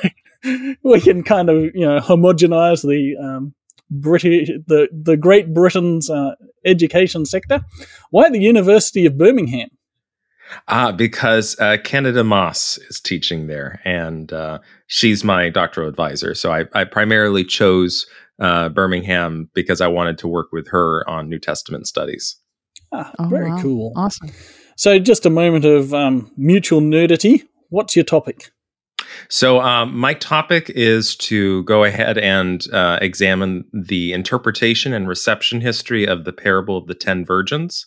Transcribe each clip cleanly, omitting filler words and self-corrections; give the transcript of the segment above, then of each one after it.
we can kind of, you know, homogenize the British, the Great Britain's education sector. Why the University of Birmingham? Because Candida Moss is teaching there, and she's my doctoral advisor. So I primarily chose Birmingham because I wanted to work with her on New Testament studies. Cool. Awesome. So just a moment of mutual nerdity. What's your topic? So my topic is to go ahead and examine the interpretation and reception history of the parable of the 10 virgins,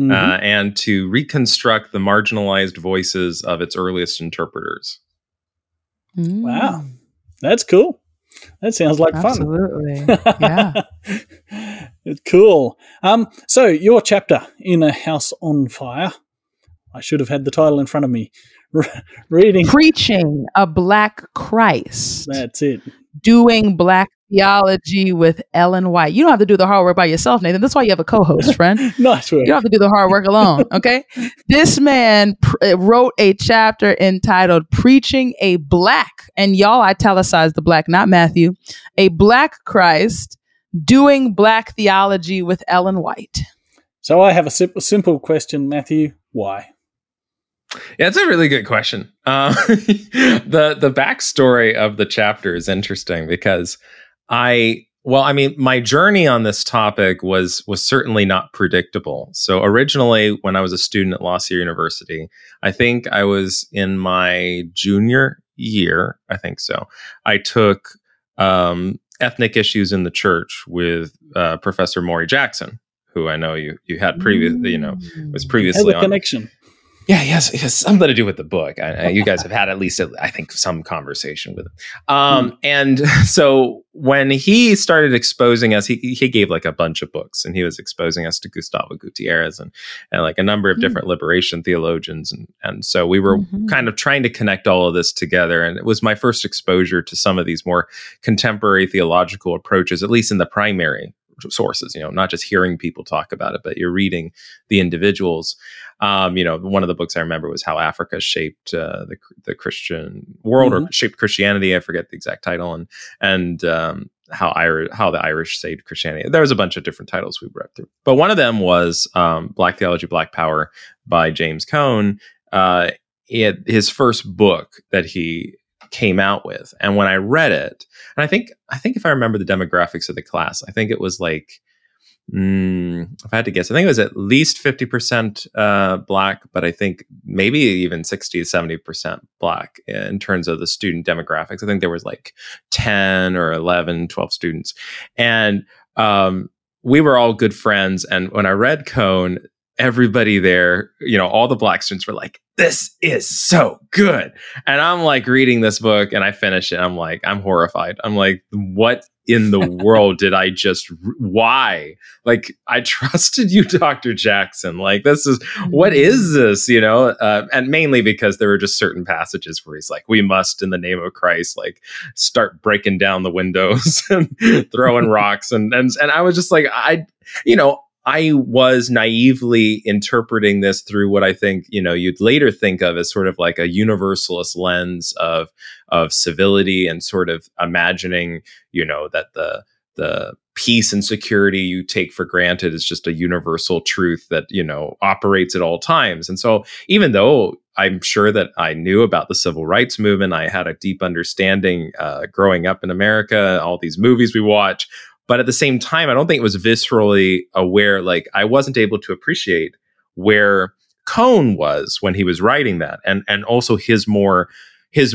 and to reconstruct the marginalized voices of its earliest interpreters. Mm. Wow. That's cool. That sounds like fun. Absolutely. Yeah. Cool. So your chapter in A House on Fire, I should have had the title in front of me. Preaching a Black Christ. That's it. Doing Black Theology with Ellen White. You don't have to do the hard work by yourself, Nathan. That's why you have a co-host, friend. Nice work. You don't have to do the hard work alone, okay? This man wrote a chapter entitled Preaching a Black, and y'all, I italicized the Black, not Matthew, a Black Christ, Doing Black Theology with Ellen White. So I have a simple question, Matthew. Why? Yeah, it's a really good question. The backstory of the chapter is interesting because my journey on this topic was certainly not predictable. So originally, when I was a student at La Sierra University, I think I was in my junior year. I think so. I took ethnic issues in the church with Professor Maury Jackson, who I know you had previously. You know, was previously on connection. Yeah, yes, it has something to do with the book. You guys have had at least, I think, some conversation with him. And so when he started exposing us, he gave like a bunch of books, and he was exposing us to Gustavo Gutierrez and like a number of different liberation theologians. And so we were kind of trying to connect all of this together. And it was my first exposure to some of these more contemporary theological approaches, at least in the primary sources, you know, not just hearing people talk about it, but you're reading the individuals. You know, one of the books I remember was How Africa Shaped the Christian World or Shaped Christianity. I forget the exact title, and how the Irish saved Christianity. There was a bunch of different titles we read through, but one of them was Black Theology, Black Power by James Cone. His first book that he came out with. And when I read it, and I think if I remember the demographics of the class, I think it was like if I had to guess, I think it was at least 50% Black, but I think maybe even 60 to 70% Black in terms of the student demographics. I think there was like 10 or 11, 12 students. And we were all good friends. And when I read Cone, everybody there, you know, all the Black students were like, this is so good. And I'm like reading this book and I finish it. I'm like, I'm horrified. I'm like, what in the world did I just, why? Like, I trusted you, Dr. Jackson. Like, this is, what is this, you know? And mainly because there were just certain passages where he's like, we must, in the name of Christ, like start breaking down the windows and throwing rocks. And I was just like, I was naively interpreting this through what I think, you know, you'd later think of as sort of like a universalist lens of civility and sort of imagining, you know, that the peace and security you take for granted is just a universal truth that, you know, operates at all times. And so even though I'm sure that I knew about the civil rights movement, I had a deep understanding growing up in America, all these movies we watch. But at the same time, I don't think it was viscerally aware, like I wasn't able to appreciate where Cone was when he was writing that. And also his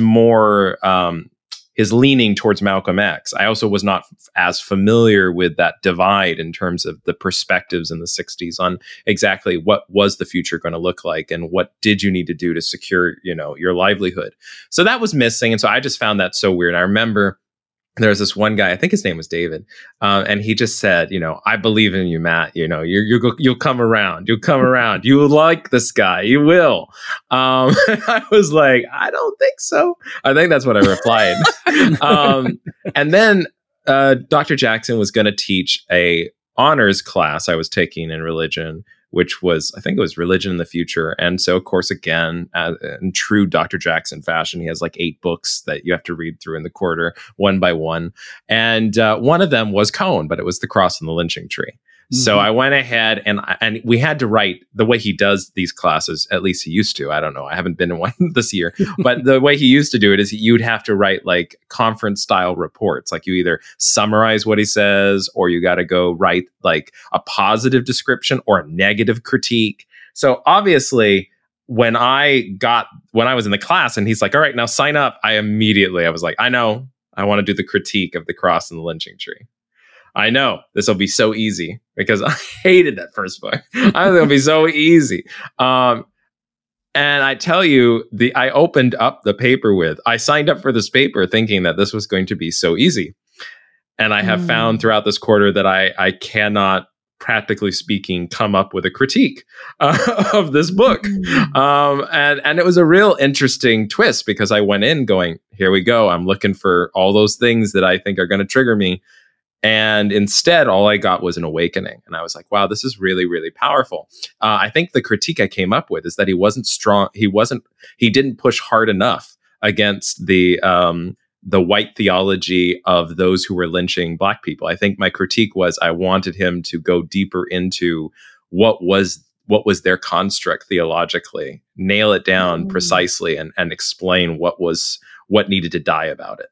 leaning towards Malcolm X. I also was not as familiar with that divide in terms of the perspectives in the 60s on exactly what was the future going to look like and what did you need to do to secure, you know, your livelihood. So that was missing. And so I just found that so weird. I remember there was this one guy, I think his name was David, and he just said, you know, I believe in you, Matt. You know, you'll come around. You'll come around. You will like this guy. You will. I was like, I don't think so. I think that's what I replied. And then Dr. Jackson was going to teach a honors class I was taking in religion, which was, I think it was Religion in the Future. And so, of course, again, in true Dr. Jackson fashion, he has like 8 books that you have to read through in the quarter, one by one. And one of them was Cone, but it was The Cross and the Lynching Tree. Mm-hmm. So I went ahead and we had to write the way he does these classes, at least he used to. I don't know. I haven't been in one this year. But the way he used to do it is you'd have to write like conference style reports. Like you either summarize what he says or you got to go write like a positive description or a negative critique. So obviously, when I was in the class and he's like, all right, now sign up. I was like, I know, I want to do the critique of The Cross and the Lynching Tree. I know this will be so easy because I hated that first book. I think it'll be so easy. And I tell you, I opened up the paper I signed up for this paper thinking that this was going to be so easy. And I have found throughout this quarter that I cannot, practically speaking, come up with a critique of this book. And it was a real interesting twist because I went in going, here we go. I'm looking for all those things that I think are going to trigger me. And instead, all I got was an awakening. And I was like, wow, this is really, really powerful. I think the critique I came up with is that he wasn't strong. He didn't push hard enough against the white theology of those who were lynching Black people. I think my critique was I wanted him to go deeper into what was their construct theologically, nail it down precisely and explain what needed to die about it.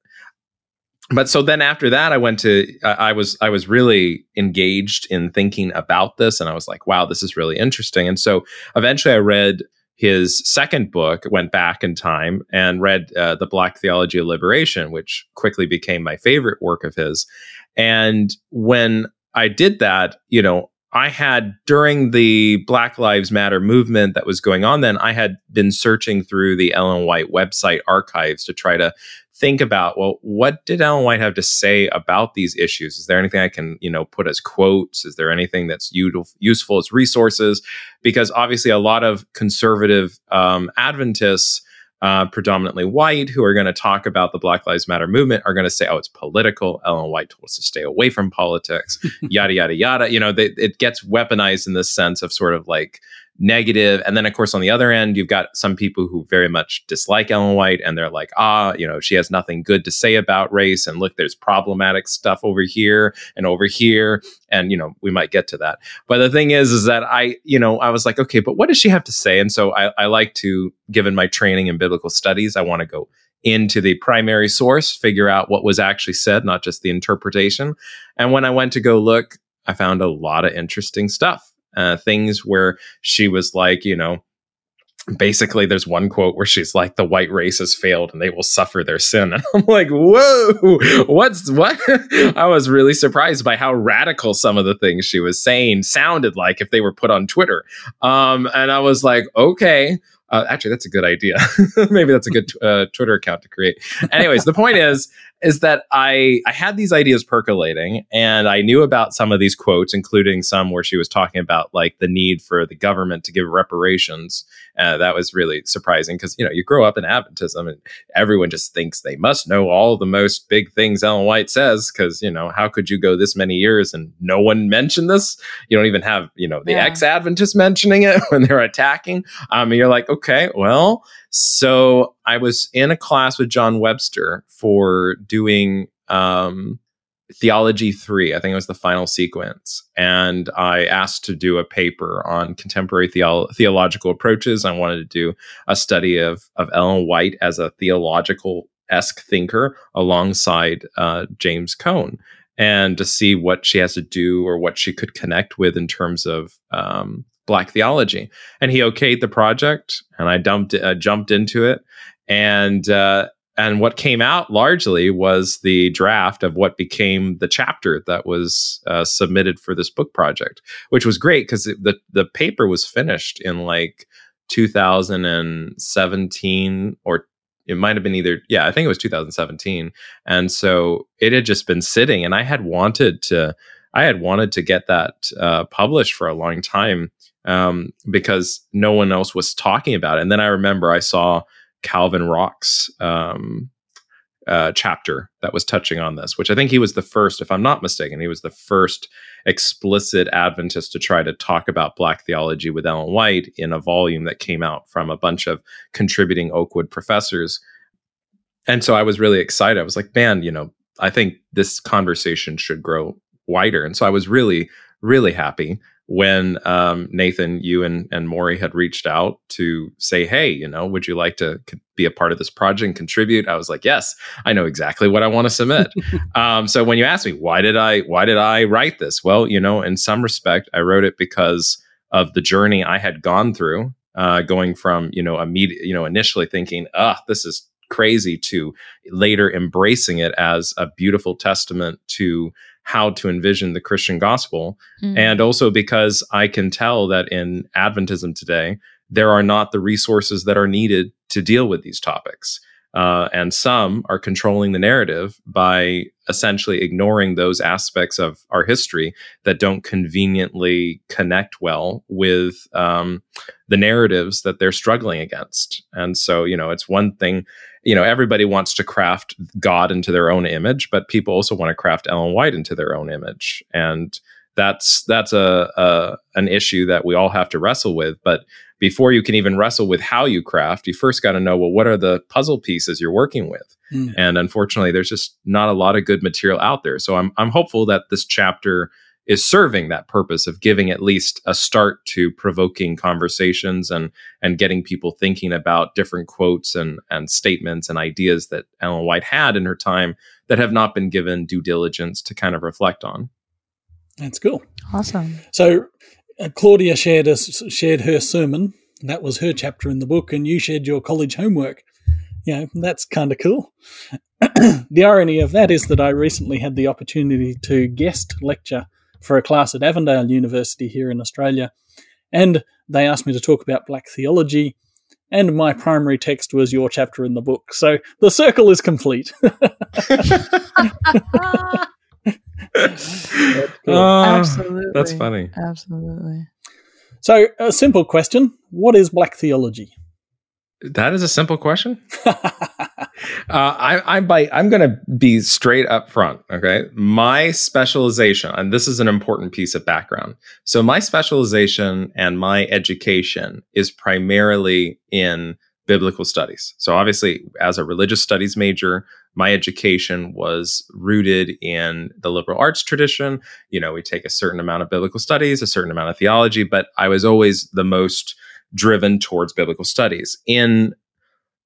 But so then after that, I was really engaged in thinking about this. And I was like, wow, this is really interesting. And so eventually I read his second book, went back in time and read The Black Theology of Liberation, which quickly became my favorite work of his. And when I did that, you know, I had, during the Black Lives Matter movement that was going on then, I had been searching through the Ellen White website archives to try to think about, well, what did Ellen White have to say about these issues? Is there anything I can, you know, put as quotes? Is there anything that's useful as resources? Because obviously a lot of conservative Adventists, predominantly white, who are going to talk about the Black Lives Matter movement are going to say, oh, it's political. Ellen White told us to stay away from politics, yada, yada, yada. You know, it gets weaponized in this sense of sort of like negative. And then, of course, on the other end, you've got some people who very much dislike Ellen White and they're like, you know, she has nothing good to say about race. And look, there's problematic stuff over here. And, you know, we might get to that. But the thing is that I was like, okay, but what does she have to say? And so I like to, given my training in biblical studies, I want to go into the primary source, figure out what was actually said, not just the interpretation. And when I went to go look I found a lot of interesting stuff, things where she was like, you know, basically there's one quote where she's like, the white race has failed and they will suffer their sin. And I'm like, whoa, what? I was really surprised by how radical some of the things she was saying sounded like if they were put on Twitter. And I was like, okay, actually, that's a good idea. Maybe that's a good Twitter account to create. Anyways, the point is that I had these ideas percolating, and I knew about some of these quotes, including some where she was talking about like the need for the government to give reparations. That was really surprising because, you know, you grow up in Adventism and everyone just thinks they must know all the most big things Ellen White says because, you know, how could you go this many years and no one mentioned this? You don't even have, you know, the ex-Adventists mentioning it when they're attacking. You're like, okay, well... So I was in a class with John Webster for doing Theology 3. I think it was the final sequence. And I asked to do a paper on contemporary theological approaches. I wanted to do a study of Ellen White as a theological-esque thinker alongside James Cone, and to see what she has to do or what she could connect with in terms of... Black theology. And he okayed the project, and I jumped into it. And what came out largely was the draft of what became the chapter that was submitted for this book project, which was great because the paper was finished in like 2017 or it might have been I think it was 2017. And so it had just been sitting, and I had wanted to get that published for a long time because no one else was talking about it. And then I remember I saw Calvin Rock's chapter that was touching on this, which I think he was the first, if I'm not mistaken, he was the first explicit Adventist to try to talk about Black theology with Ellen White in a volume that came out from a bunch of contributing Oakwood professors. And so I was really excited. I was like, man, you know, I think this conversation should grow wider. And so I was really, really happy when Nathan, you and Maury had reached out to say, hey, you know, would you like to be a part of this project and contribute? I was like, yes, I know exactly what I want to submit. So when you asked me, why did I write this? Well, you know, in some respect, I wrote it because of the journey I had gone through, going from, you know, initially thinking, this is crazy, to later embracing it as a beautiful testament to how to envision the Christian gospel. And also because I can tell that in Adventism today, there are not the resources that are needed to deal with these topics. And some are controlling the narrative by essentially ignoring those aspects of our history that don't conveniently connect well with the narratives that they're struggling against. And so, you know, it's one thing, you know, everybody wants to craft God into their own image, but people also want to craft Ellen White into their own image. And that's an issue that we all have to wrestle with. But before you can even wrestle with how you craft, you first got to know, well, what are the puzzle pieces you're working with? And unfortunately, there's just not a lot of good material out there. So I'm hopeful that this chapter is serving that purpose of giving at least a start to provoking conversations and getting people thinking about different quotes and statements and ideas that Ellen White had in her time that have not been given due diligence to kind of reflect on. That's cool. Awesome. So Claudia shared her sermon. That was her chapter in the book, and you shared your college homework. You know, that's kind of cool. The irony of that is that I recently had the opportunity to guest lecture for a class at Avondale University here in Australia, and they asked me to talk about Black theology, and my primary text was your chapter in the book. So the circle is complete. That's cool. Absolutely. That's funny. Absolutely. So, a simple question. What is Black theology? That is a simple question. I'm going to be straight up front, okay? My specialization, and this is an important piece of background. So, my specialization and my education is primarily in biblical studies. So, obviously, as a religious studies major, my education was rooted in the liberal arts tradition. You know, we take a certain amount of biblical studies, a certain amount of theology, but I was always the most driven towards biblical studies. In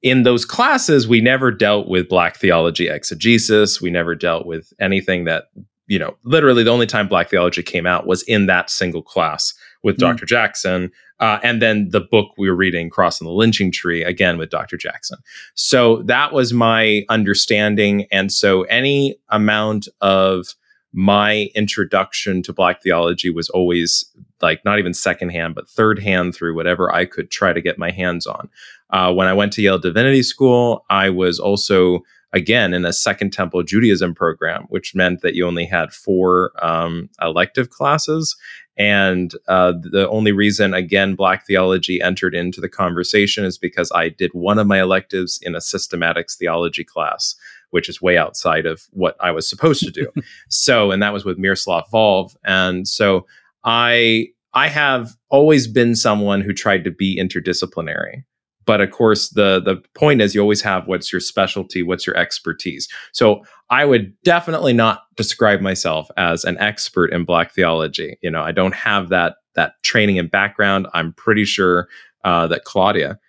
those classes, we never dealt with Black theology exegesis. We never dealt with anything that you know, literally the only time Black theology came out was in that single class with Dr. Jackson. And then the book we were reading, Cross and the Lynching Tree, again with Dr. Jackson. So that was my understanding. And so any amount of my introduction to Black theology was always like not even secondhand, but thirdhand through whatever I could try to get my hands on. When I went to Yale Divinity School, I was also, again, in a Second Temple Judaism program, which meant that you only had 4 elective classes. And the only reason, again, Black theology entered into the conversation is because I did one of my electives in a systematics theology class, which is way outside of what I was supposed to do. So, and that was with Miroslav Volf. And so I have always been someone who tried to be interdisciplinary. But of course, the point is you always have what's your specialty, what's your expertise. So I would definitely not describe myself as an expert in Black theology. You know, I don't have that training and background. I'm pretty sure that Claudia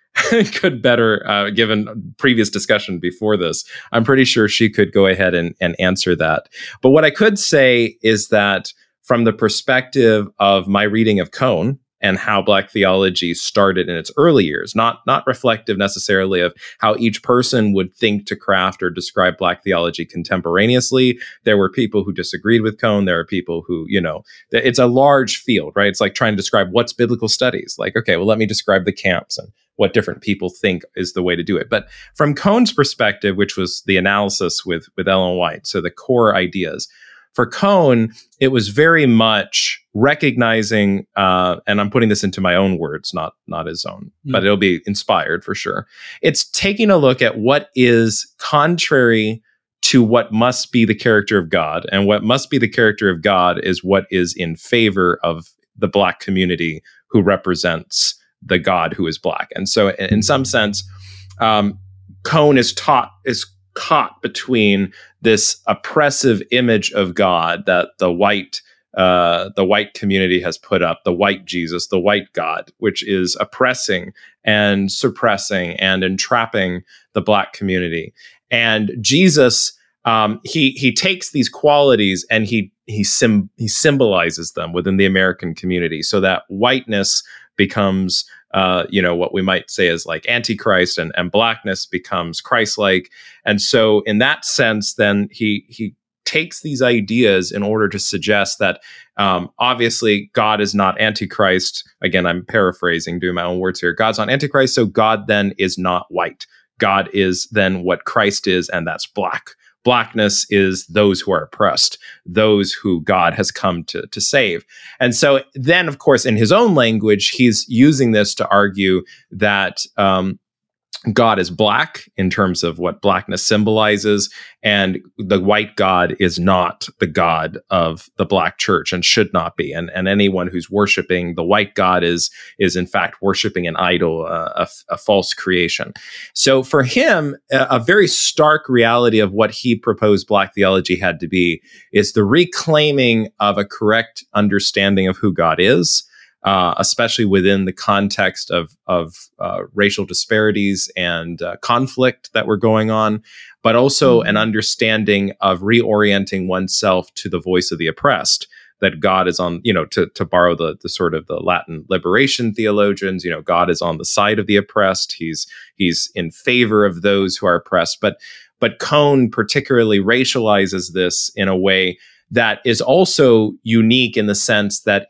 could better, given previous discussion before this, I'm pretty sure she could go ahead and answer that. But what I could say is that from the perspective of my reading of Cone, and how Black theology started in its early years, not reflective necessarily of how each person would think to craft or describe Black theology contemporaneously. There were people who disagreed with Cone. There are people who, you know, it's a large field, right? It's like trying to describe what's biblical studies. Like, okay, well, let me describe the camps and what different people think is the way to do it. But from Cone's perspective, which was the analysis with Ellen White, so the core ideas, for Cone, it was very much recognizing, and I'm putting this into my own words, not his own, but it'll be inspired for sure. It's taking a look at what is contrary to what must be the character of God, and what must be the character of God is what is in favor of the Black community who represents the God who is Black. And so in some sense, Cone is caught between this oppressive image of God that the white community has put up, the white Jesus, the white God, which is oppressing and suppressing and entrapping the Black community. And Jesus, he takes these qualities and he symbolizes them within the American community, so that whiteness becomes what we might say is like Antichrist, and Blackness becomes Christ-like. And so in that sense, then he takes these ideas in order to suggest that obviously God is not Antichrist. Again, I'm paraphrasing, doing my own words here. God's not Antichrist, so God then is not white. God is then what Christ is, and that's Black. Blackness is those who are oppressed, those who God has come to save. And so then, of course, in his own language, he's using this to argue that God is Black in terms of what Blackness symbolizes, and the white God is not the God of the Black church and should not be. And anyone who's worshiping the white God is in fact worshiping an idol, a false creation. So for him, a very stark reality of what he proposed Black theology had to be is the reclaiming of a correct understanding of who God is, especially within the context of racial disparities and conflict that were going on, but also an understanding of reorienting oneself to the voice of the oppressed, that God is on, you know, to borrow the sort of the Latin liberation theologians, you know, God is on the side of the oppressed. He's in favor of those who are oppressed. But Cone particularly racializes this in a way that is also unique in the sense that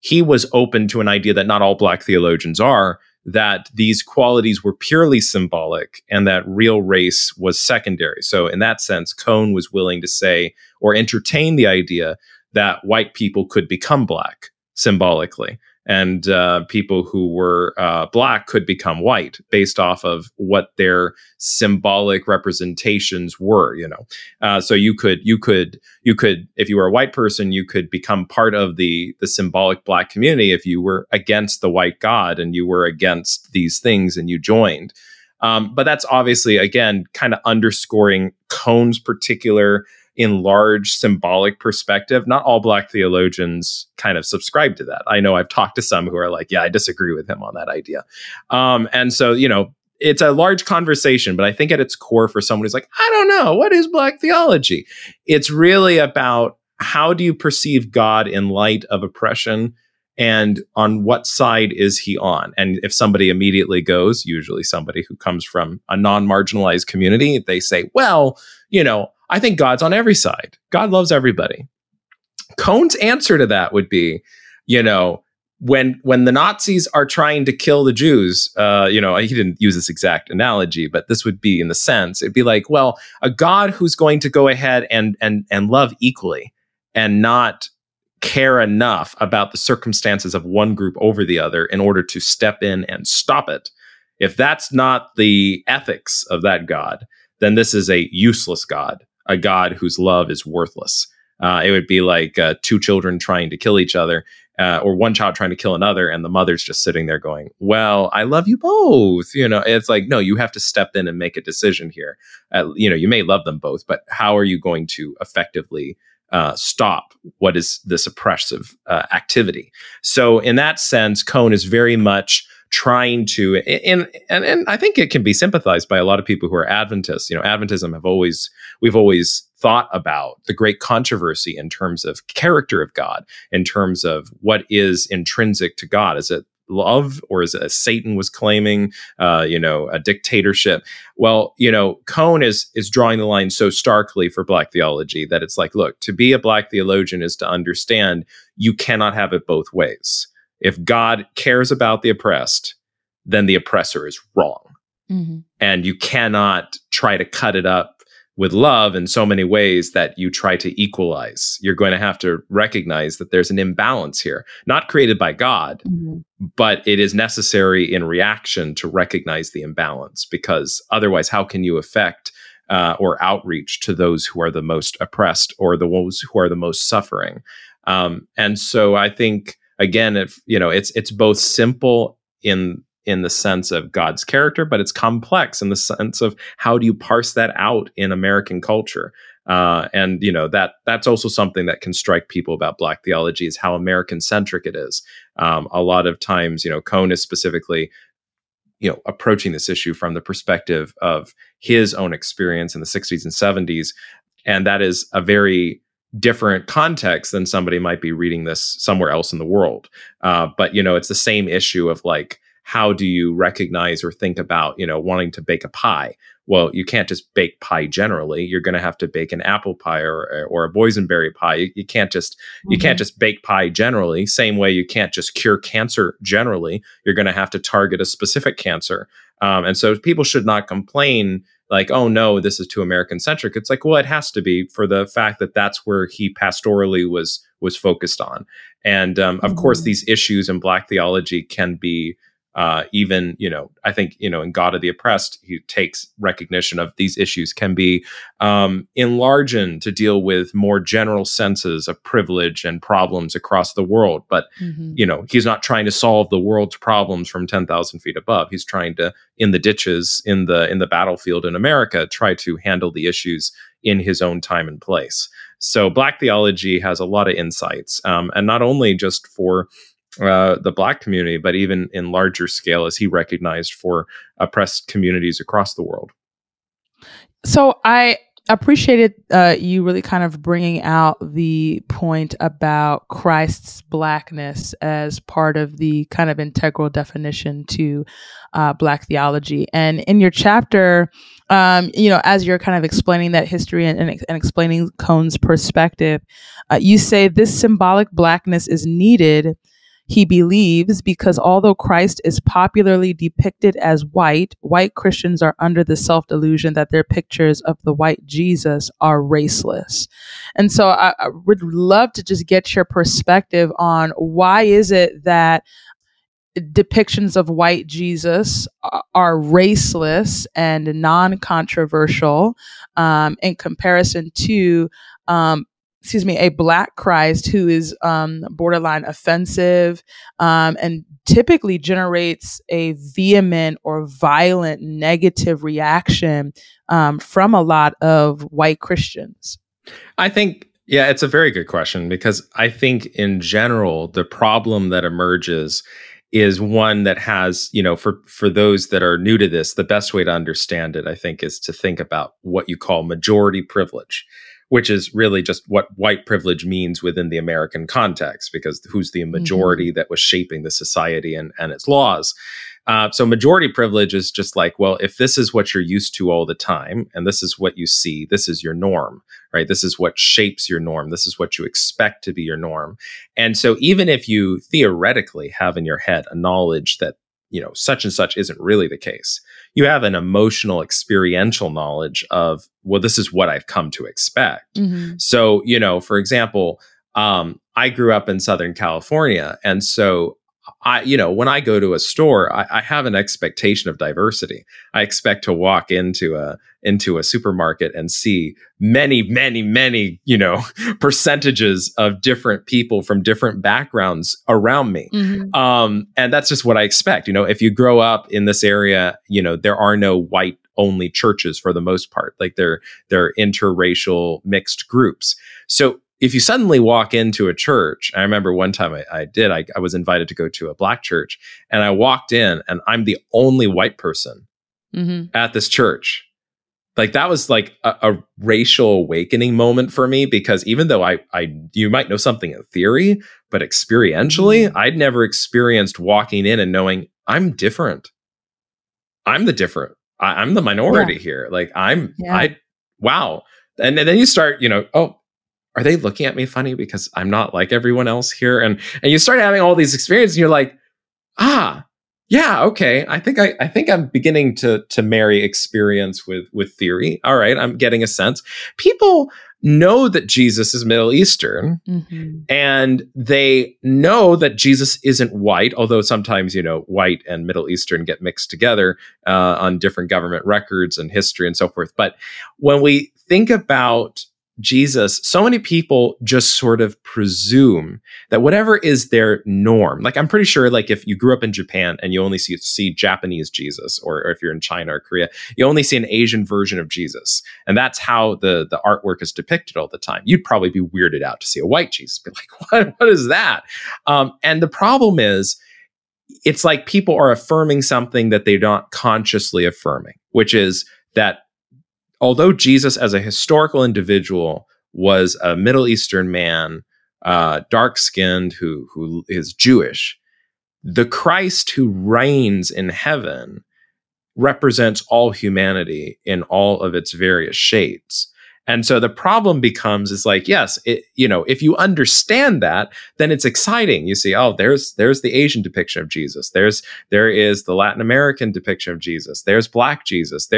he was open to an idea that not all Black theologians are, that these qualities were purely symbolic and that real race was secondary. So in that sense, Cone was willing to say or entertain the idea that white people could become Black symbolically, and people who were Black could become white based off of what their symbolic representations were, you know. So you could, if you were a white person, you could become part of the symbolic Black community if you were against the white God and you were against these things and you joined. But that's obviously, again, kind of underscoring Cone's particular enlarged symbolic perspective. Not all Black theologians kind of subscribe to that. I know I've talked to some who are like, yeah, I disagree with him on that idea. And so, you know, it's a large conversation, but I think at its core for someone who's like, I don't know, what is Black theology? It's really about how do you perceive God in light of oppression? And on what side is he on? And if somebody immediately goes, usually somebody who comes from a non-marginalized community, they say, well, you know, I think God's on every side. God loves everybody. Cone's answer to that would be, you know, when the Nazis are trying to kill the Jews, you know, he didn't use this exact analogy, but this would be in the sense, it'd be like, well, a God who's going to go ahead and love equally and not care enough about the circumstances of one group over the other in order to step in and stop it. If that's not the ethics of that God, then this is a useless God, a God whose love is worthless. It would be like two children trying to kill each other, or one child trying to kill another, and the mother's just sitting there going, well, I love you both. You know, it's like, no, you have to step in and make a decision here. You know, you may love them both, but how are you going to effectively stop what is this oppressive activity? So in that sense, Cone is very much trying to, and I think it can be sympathized by a lot of people who are Adventists. You know, Adventism we've always thought about the great controversy in terms of character of God, in terms of what is intrinsic to God. Is it love, or is it, as Satan was claiming, you know, a dictatorship? Well, you know, Cone is drawing the line so starkly for Black theology that it's like, look, to be a Black theologian is to understand you cannot have it both ways. If God cares about the oppressed, then the oppressor is wrong. Mm-hmm. And you cannot try to cut it up with love in so many ways that you try to equalize. You're going to have to recognize that there's an imbalance here, not created by God, mm-hmm. but it is necessary in reaction to recognize the imbalance, because otherwise, how can you affect or outreach to those who are the most oppressed or the ones who are the most suffering? And so I think, again, if you know, it's both simple in the sense of God's character, but it's complex in the sense of how do you parse that out in American culture? And you know, that's also something that can strike people about Black theology, is how American-centric it is. A lot of times, you know, Cone is specifically, you know, approaching this issue from the perspective of his own experience in the 60s and 70s, and that is a very different context than somebody might be reading this somewhere else in the world. But, you know, it's the same issue of like, how do you recognize or think about, you know, wanting to bake a pie? Well, you can't just bake pie generally. You're going to have to bake an apple pie or a boysenberry pie. You can't just bake pie generally. Same way you can't just cure cancer generally. You're going to have to target a specific cancer. And so people should not complain like, oh no, this is too American-centric. It's like, well, it has to be for the fact that that's where he pastorally was focused on. And of course, these issues in Black theology can be even, you know, I think, you know, in God of the Oppressed, he takes recognition of these issues can be enlarged to deal with more general senses of privilege and problems across the world. But, you know, he's not trying to solve the world's problems from 10,000 feet above. He's trying to, in the ditches, in the battlefield in America, try to handle the issues in his own time and place. So Black theology has a lot of insights, and not only just for the Black community, but even in larger scale, as he recognized, for oppressed communities across the world. So I appreciated you really kind of bringing out the point about Christ's Blackness as part of the kind of integral definition to Black theology. And in your chapter, you know, as you're kind of explaining that history and explaining Cone's perspective, you say this symbolic Blackness is needed, he believes, because although Christ is popularly depicted as white, white Christians are under the self-delusion that their pictures of the white Jesus are raceless. And so I would love to just get your perspective on why is it that depictions of white Jesus are raceless and non-controversial in comparison to a Black Christ who is borderline offensive and typically generates a vehement or violent negative reaction from a lot of white Christians? I think, yeah, it's a very good question, because I think in general, the problem that emerges is one that has, you know, for those that are new to this, the best way to understand it, I think, is to think about what you call majority privilege, which is really just what white privilege means within the American context, because who's the majority that was shaping the society and its laws. So majority privilege is just like, well, if this is what you're used to all the time, and this is what you see, this is your norm, right? This is what shapes your norm. This is what you expect to be your norm. And so even if you theoretically have in your head a knowledge that, you know, such and such isn't really the case, you have an emotional, experiential knowledge of, well, this is what I've come to expect. So, you know, for example, I grew up in Southern California. And so I, you know, when I go to a store, I have an expectation of diversity. I expect to walk into a supermarket and see many, you know, percentages of different people from different backgrounds around me. And that's just what I expect. You know, if you grow up in this area, you know, there are no white only churches for the most part. Like they're interracial mixed groups. So if you suddenly walk into a church, I remember one time I was invited to go to a black church, and I walked in and I'm the only white person at this church. Like that was like a racial awakening moment for me, because even though you might know something in theory, but experientially, I'd never experienced walking in and knowing I'm different. I'm the different. I'm the minority here. Like wow. And then you start, you know, oh, are they looking at me funny because I'm not like everyone else here? And you start having all these experiences and you're like, okay. I think I'm beginning to marry experience with theory. All right. I'm getting a sense. People know that Jesus is Middle Eastern and they know that Jesus isn't white, although sometimes, you know, white and Middle Eastern get mixed together on different government records and history and so forth. But when we think about Jesus, so many people just sort of presume that whatever is their norm, like I'm pretty sure like if you grew up in Japan and you only see Japanese Jesus, or if you're in China or Korea, you only see an Asian version of Jesus. And that's how the artwork is depicted all the time. You'd probably be weirded out to see a white Jesus, be like, what is that? And the problem is, it's like people are affirming something that they're not consciously affirming, which is that although Jesus as a historical individual was a Middle Eastern man, dark-skinned, who is Jewish, the Christ who reigns in heaven represents all humanity in all of its various shades. And so the problem becomes, is like, yes, it, you know, if you understand that, then it's exciting. You see, oh, there's the Asian depiction of Jesus. There is the Latin American depiction of Jesus. There's Black Jesus.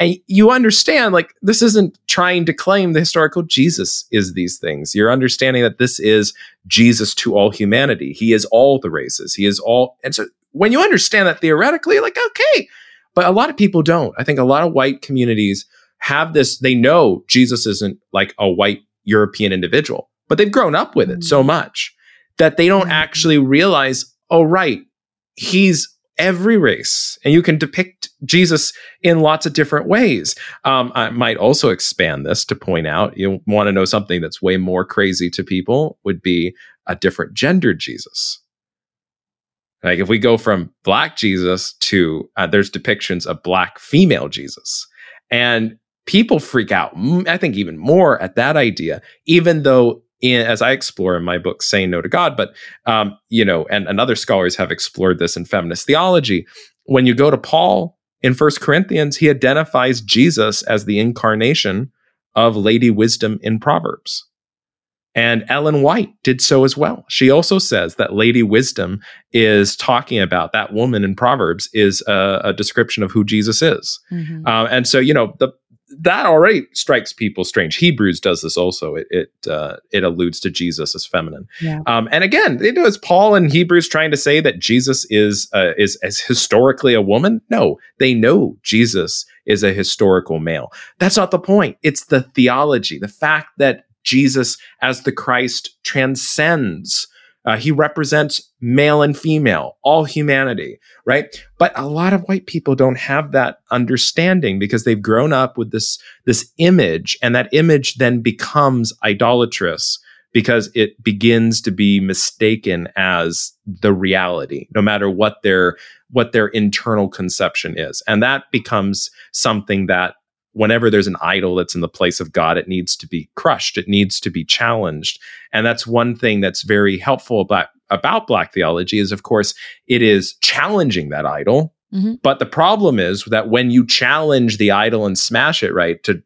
And you understand, like, this isn't trying to claim the historical Jesus is these things. You're understanding that this is Jesus to all humanity. He is all the races. He is all. And so when you understand that theoretically, like, okay, but a lot of people don't. I think a lot of white communities have this, they know Jesus isn't like a white European individual, but they've grown up with it so much that they don't actually realize, oh, right, he's every race, and you can depict Jesus in lots of different ways. I might also expand this to point out, you want to know something that's way more crazy to people would be a different gendered Jesus. Like if we go from Black Jesus to, there's depictions of Black female Jesus. And people freak out, I think, even more at that idea, even though, as I explore in my book, Saying No to God, but, you know, and other scholars have explored this in feminist theology. When you go to Paul in 1 Corinthians, he identifies Jesus as the incarnation of Lady Wisdom in Proverbs. And Ellen White did so as well. She also says that Lady Wisdom is talking about that woman in Proverbs is a description of who Jesus is. And so, you know, that already strikes people strange. Hebrews does this also. It alludes to Jesus as feminine. And again, you know, is Paul in Hebrews trying to say that Jesus is historically a woman? No, they know Jesus is a historical male. That's not the point. It's the theology, the fact that Jesus as the Christ transcends. He represents male and female, all humanity, right? But a lot of white people don't have that understanding because they've grown up with this image, and that image then becomes idolatrous because it begins to be mistaken as the reality, no matter what their internal conception is. And that becomes something that whenever there's an idol that's in the place of God, it needs to be crushed. It needs to be challenged. And that's one thing that's very helpful about Black theology is, of course, it is challenging that idol. Mm-hmm. But the problem is that when you challenge the idol and smash it, right, to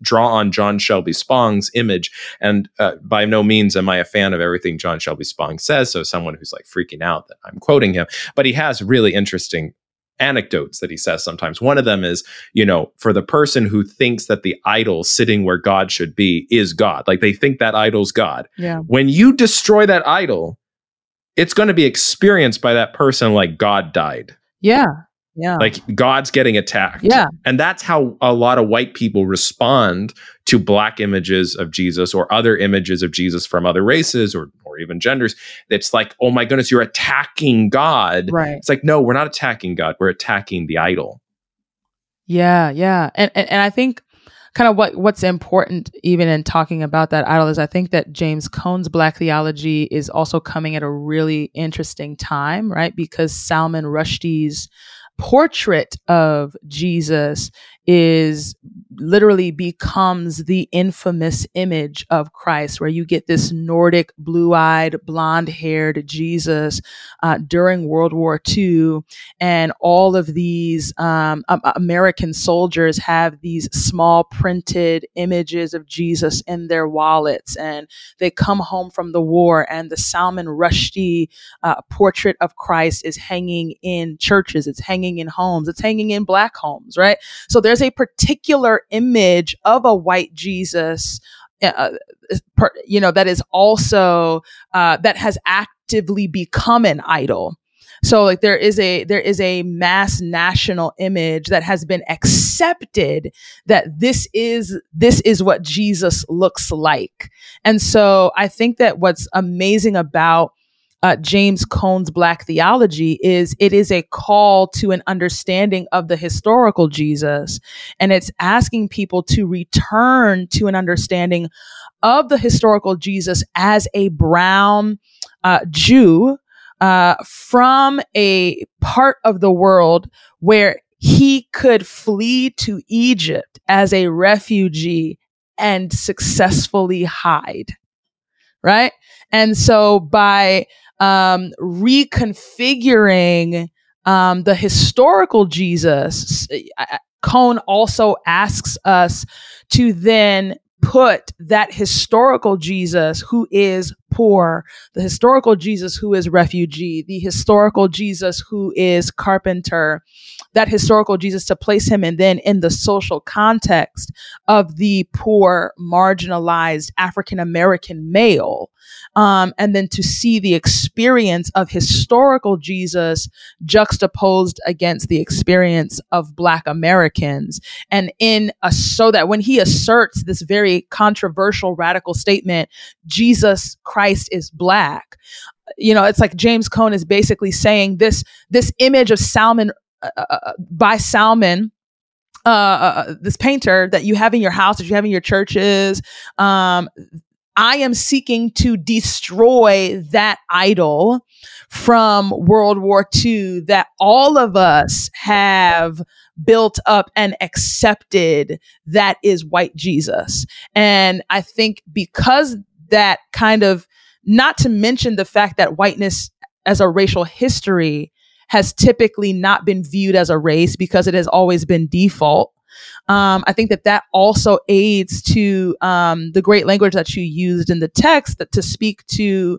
draw on John Shelby Spong's image, and by no means am I a fan of everything John Shelby Spong says, so someone who's like freaking out that I'm quoting him, but he has really interesting anecdotes that he says sometimes. One of them is, you know, for the person who thinks that the idol sitting where God should be is God, like they think that idol's God. Yeah. When you destroy that idol, it's going to be experienced by that person like God died. Yeah. Yeah. Like God's getting attacked. Yeah. And that's how a lot of white people respond to Black images of Jesus or other images of Jesus from other races or even genders. It's like, oh my goodness, you're attacking God. Right. It's like, no, we're not attacking God. We're attacking the idol. Yeah. Yeah. And I think kind of what's important even in talking about that idol is I think that James Cone's Black theology is also coming at a really interesting time, right? Because Salman Rushdie's portrait of Jesus is literally becomes the infamous image of Christ, where you get this Nordic blue-eyed, blonde-haired Jesus during World War II. And all of these American soldiers have these small printed images of Jesus in their wallets. And they come home from the war, and the Salman Rushdie portrait of Christ is hanging in churches. It's hanging in homes. It's hanging in Black homes, right? So there's a particular image of a white Jesus, that is also that has actively become an idol. So like there is a mass national image that has been accepted that this is what Jesus looks like. And so I think that what's amazing about James Cone's Black theology is it is a call to an understanding of the historical Jesus. And it's asking people to return to an understanding of the historical Jesus as a brown Jew from a part of the world where he could flee to Egypt as a refugee and successfully hide. Right. And so by reconfiguring the historical Jesus, Cone also asks us to then put that historical Jesus who is poor, the historical Jesus who is refugee, the historical Jesus who is carpenter, that historical Jesus, to place him and then in the social context of the poor, marginalized African-American male, and then to see the experience of historical Jesus juxtaposed against the experience of Black Americans. And so that when he asserts this very controversial, radical statement, Jesus Christ is Black, you know, it's like James Cone is basically saying this image of by Salman, this painter that you have in your house, that you have in your churches, I am seeking to destroy that idol from World War II that all of us have built up and accepted that is white Jesus. And I think because that kind of, not to mention the fact that whiteness as a racial history has typically not been viewed as a race because it has always been default. I think that also aids to the great language that you used in the text that to speak to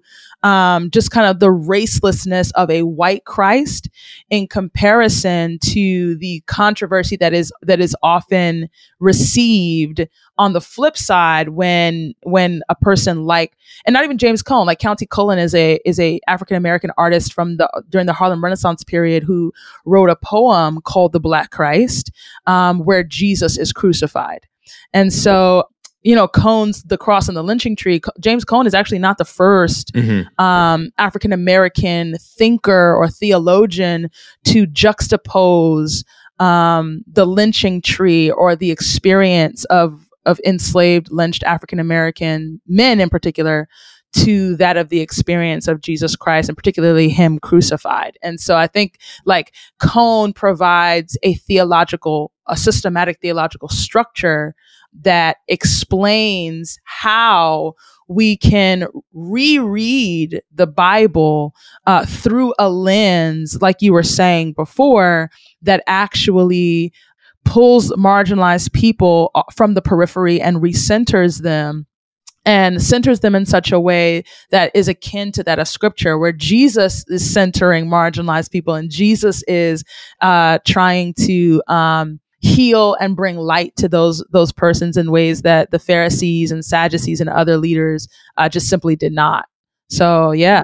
just kind of the racelessness of a white Christ in comparison to the controversy that is often received on the flip side when a person like, and not even James Cone, like Countee Cullen is a African-American artist during the Harlem Renaissance period who wrote a poem called The Black Christ, where Jesus is crucified. And so, you know, Cone's The Cross and the Lynching Tree, James Cone is actually not the first African-American thinker or theologian to juxtapose the lynching tree or the experience of enslaved, lynched African-American men in particular to that of the experience of Jesus Christ and particularly him crucified. And so I think like Cone provides a systematic theological structure that explains how we can reread the Bible through a lens, like you were saying before, that actually pulls marginalized people from the periphery and recenters them, and centers them in such a way that is akin to that of scripture, where Jesus is centering marginalized people and Jesus is trying to heal and bring light to those persons in ways that the Pharisees and Sadducees and other leaders just simply did not. So, yeah.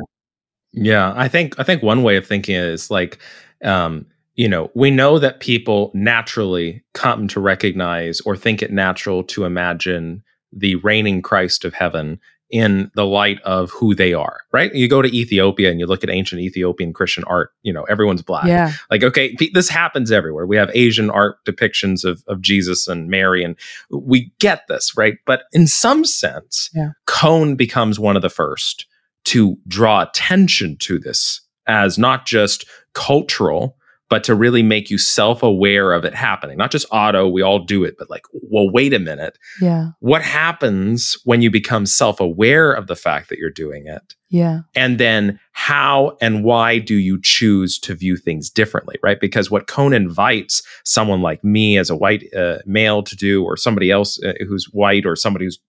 Yeah, I think one way of thinking is like, we know that people naturally come to recognize or think it natural to imagine the reigning Christ of heaven in the light of who they are, right? You go to Ethiopia and you look at ancient Ethiopian Christian art, everyone's black. Yeah. Like, okay, this happens everywhere. We have Asian art depictions of Jesus and Mary, and we get this, right? But in some sense, Cone becomes one of the first to draw attention to this as not just cultural, but to really make you self-aware of it happening. Not just auto, we all do it, but like, well, wait a minute. Yeah. What happens when you become self-aware of the fact that you're doing it? Yeah. And then how and why do you choose to view things differently, right? Because what Cone invites someone like me as a white male to do, or somebody else who's white, or somebody who's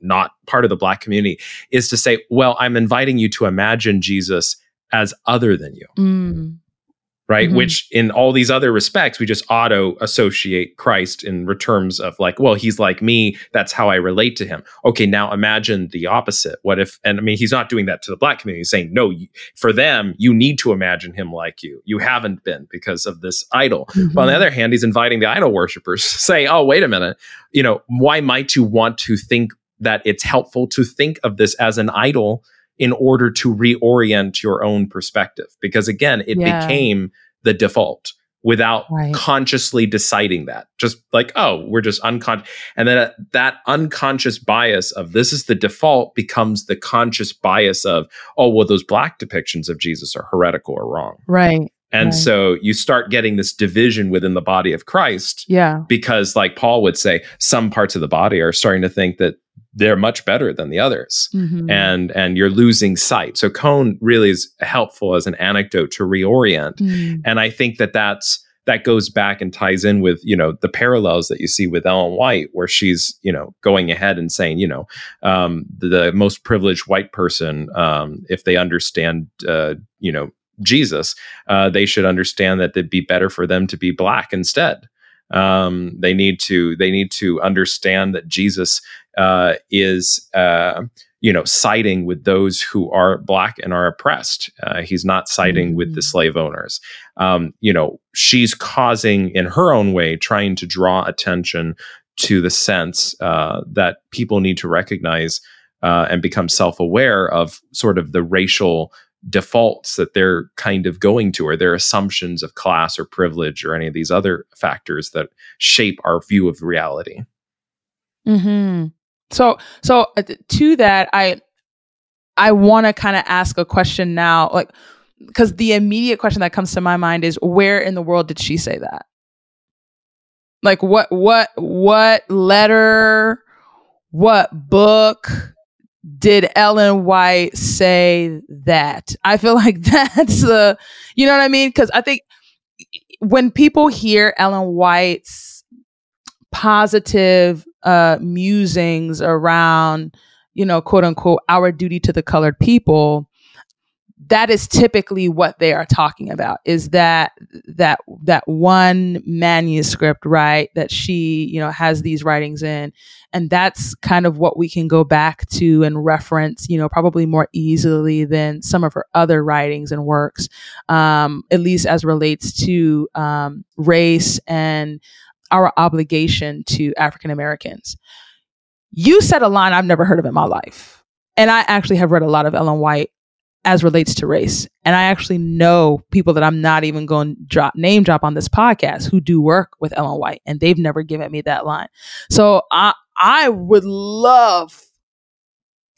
not part of the black community, is to say, well, I'm inviting you to imagine Jesus as other than you. Mm. Right? Mm-hmm. Which in all these other respects, we just auto associate Christ in terms of like, well, he's like me. That's how I relate to him. Okay, now imagine the opposite. What if, and I mean, he's not doing that to the black community. He's saying, no, for them, you need to imagine him like you. You haven't been because of this idol. Mm-hmm. But on the other hand, he's inviting the idol worshipers to say, oh, wait a minute. Why might you want to think that it's helpful to think of this as an idol in order to reorient your own perspective? Because again, it became the default without consciously deciding that. Just like, oh, we're just unconscious. And then that unconscious bias of this is the default becomes the conscious bias of, oh, well, those black depictions of Jesus are heretical or wrong. Right. And so you start getting this division within the body of Christ. Yeah. Because like Paul would say, some parts of the body are starting to think that they're much better than the others. Mm-hmm. And you're losing sight. So Cone really is helpful as an anecdote to reorient. Mm. And I think that goes back and ties in with, the parallels that you see with Ellen White, where she's, going ahead and saying, the most privileged white person, if they understand, Jesus, they should understand that it'd be better for them to be black instead. They need to understand that Jesus is siding with those who are black and are oppressed. He's not siding with the slave owners. She's causing, in her own way, trying to draw attention to the sense that people need to recognize and become self-aware of sort of the racial defaults that they're kind of going to, or their assumptions of class or privilege or any of these other factors that shape our view of reality. Mm-hmm. So to that, I want to kind of ask a question now, like, because the immediate question that comes to my mind is, where in the world did she say that? Like, what letter, what book did Ellen White say that? I feel like that's you know what I mean? Because I think when people hear Ellen White's positive musings around, quote unquote, our duty to the colored people, that is typically what they are talking about, is that one manuscript, right, that she, has these writings in. And that's kind of what we can go back to and reference, probably more easily than some of her other writings and works, at least as relates to race and our obligation to African Americans. You said a line I've never heard of in my life. And I actually have read a lot of Ellen White as relates to race. And I actually know people that I'm not even going to name drop on this podcast who do work with Ellen White, and they've never given me that line. So I would love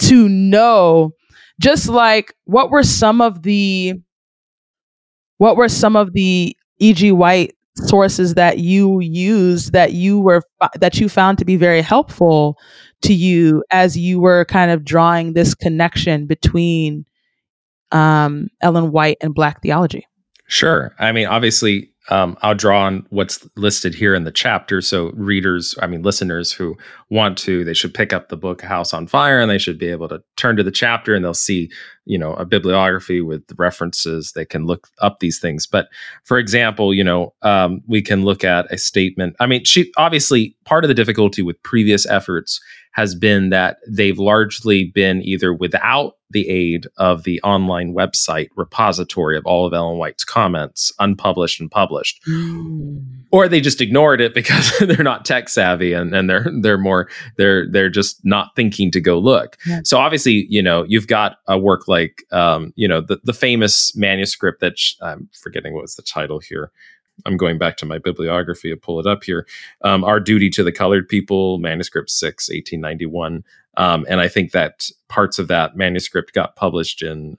to know just like what were some of the E.G. White sources that you used that you found to be very helpful to you as you were kind of drawing this connection between Ellen White and Black theology? Sure. I mean, obviously, I'll draw on what's listed here in the chapter. So listeners who want to, they should pick up the book House on Fire, and they should be able to turn to the chapter and they'll see, a bibliography with references. They can look up these things. But for example, we can look at a statement. I mean, she obviously, part of the difficulty with previous efforts has been that they've largely been either without the aid of the online website repository of all of Ellen White's comments, unpublished and published, or they just ignored it because they're not tech savvy and they're just not thinking to go look. Yeah. So obviously, you've got a work like the famous manuscript that I'm forgetting what was the title here. I'm going back to my bibliography to pull it up here. Our Duty to the Colored People, Manuscript 6, 1891. And I think that parts of that manuscript got published in,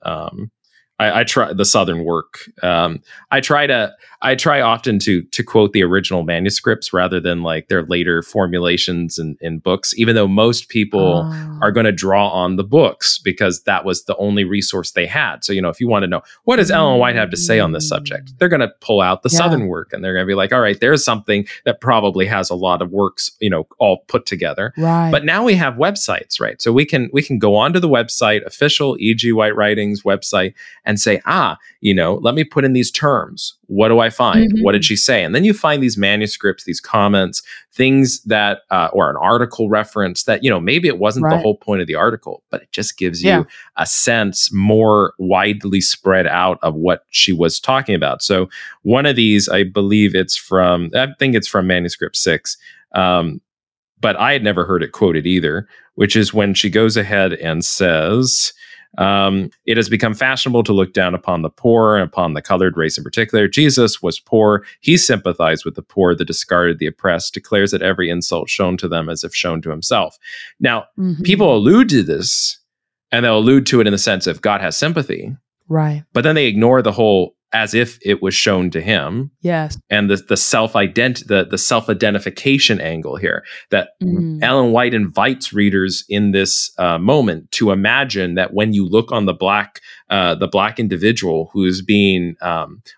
I try the Southern work. I try often to quote the original manuscripts rather than like their later formulations in books, even though most people are going to draw on the books because that was the only resource they had. So, if you want to know, what does Ellen White have to say on this subject? They're going to pull out the Southern work and they're going to be like, all right, there's something that probably has a lot of works, all put together. Right. But now we have websites, right? So we can go onto the website, official E.G. White Writings website, and say, let me put in these terms. What do I find? Mm-hmm. What did she say? And then you find these manuscripts, these comments, things that, or an article reference that, maybe it wasn't the whole point of the article, but it just gives you a sense more widely spread out of what she was talking about. So one of these, I think it's from Manuscript 6, but I had never heard it quoted either, which is when she goes ahead and says, it has become fashionable to look down upon the poor and upon the colored race in particular. Jesus was poor. He sympathized with the poor, the discarded, the oppressed, declares that every insult shown to them as if shown to himself. Now, people allude to this, and they'll allude to it in the sense of God has sympathy. Right. But then they ignore the whole as if it was shown to him. Yes. And the self-identification angle here that Ellen White invites readers in this moment to imagine that when you look on the black individual who is being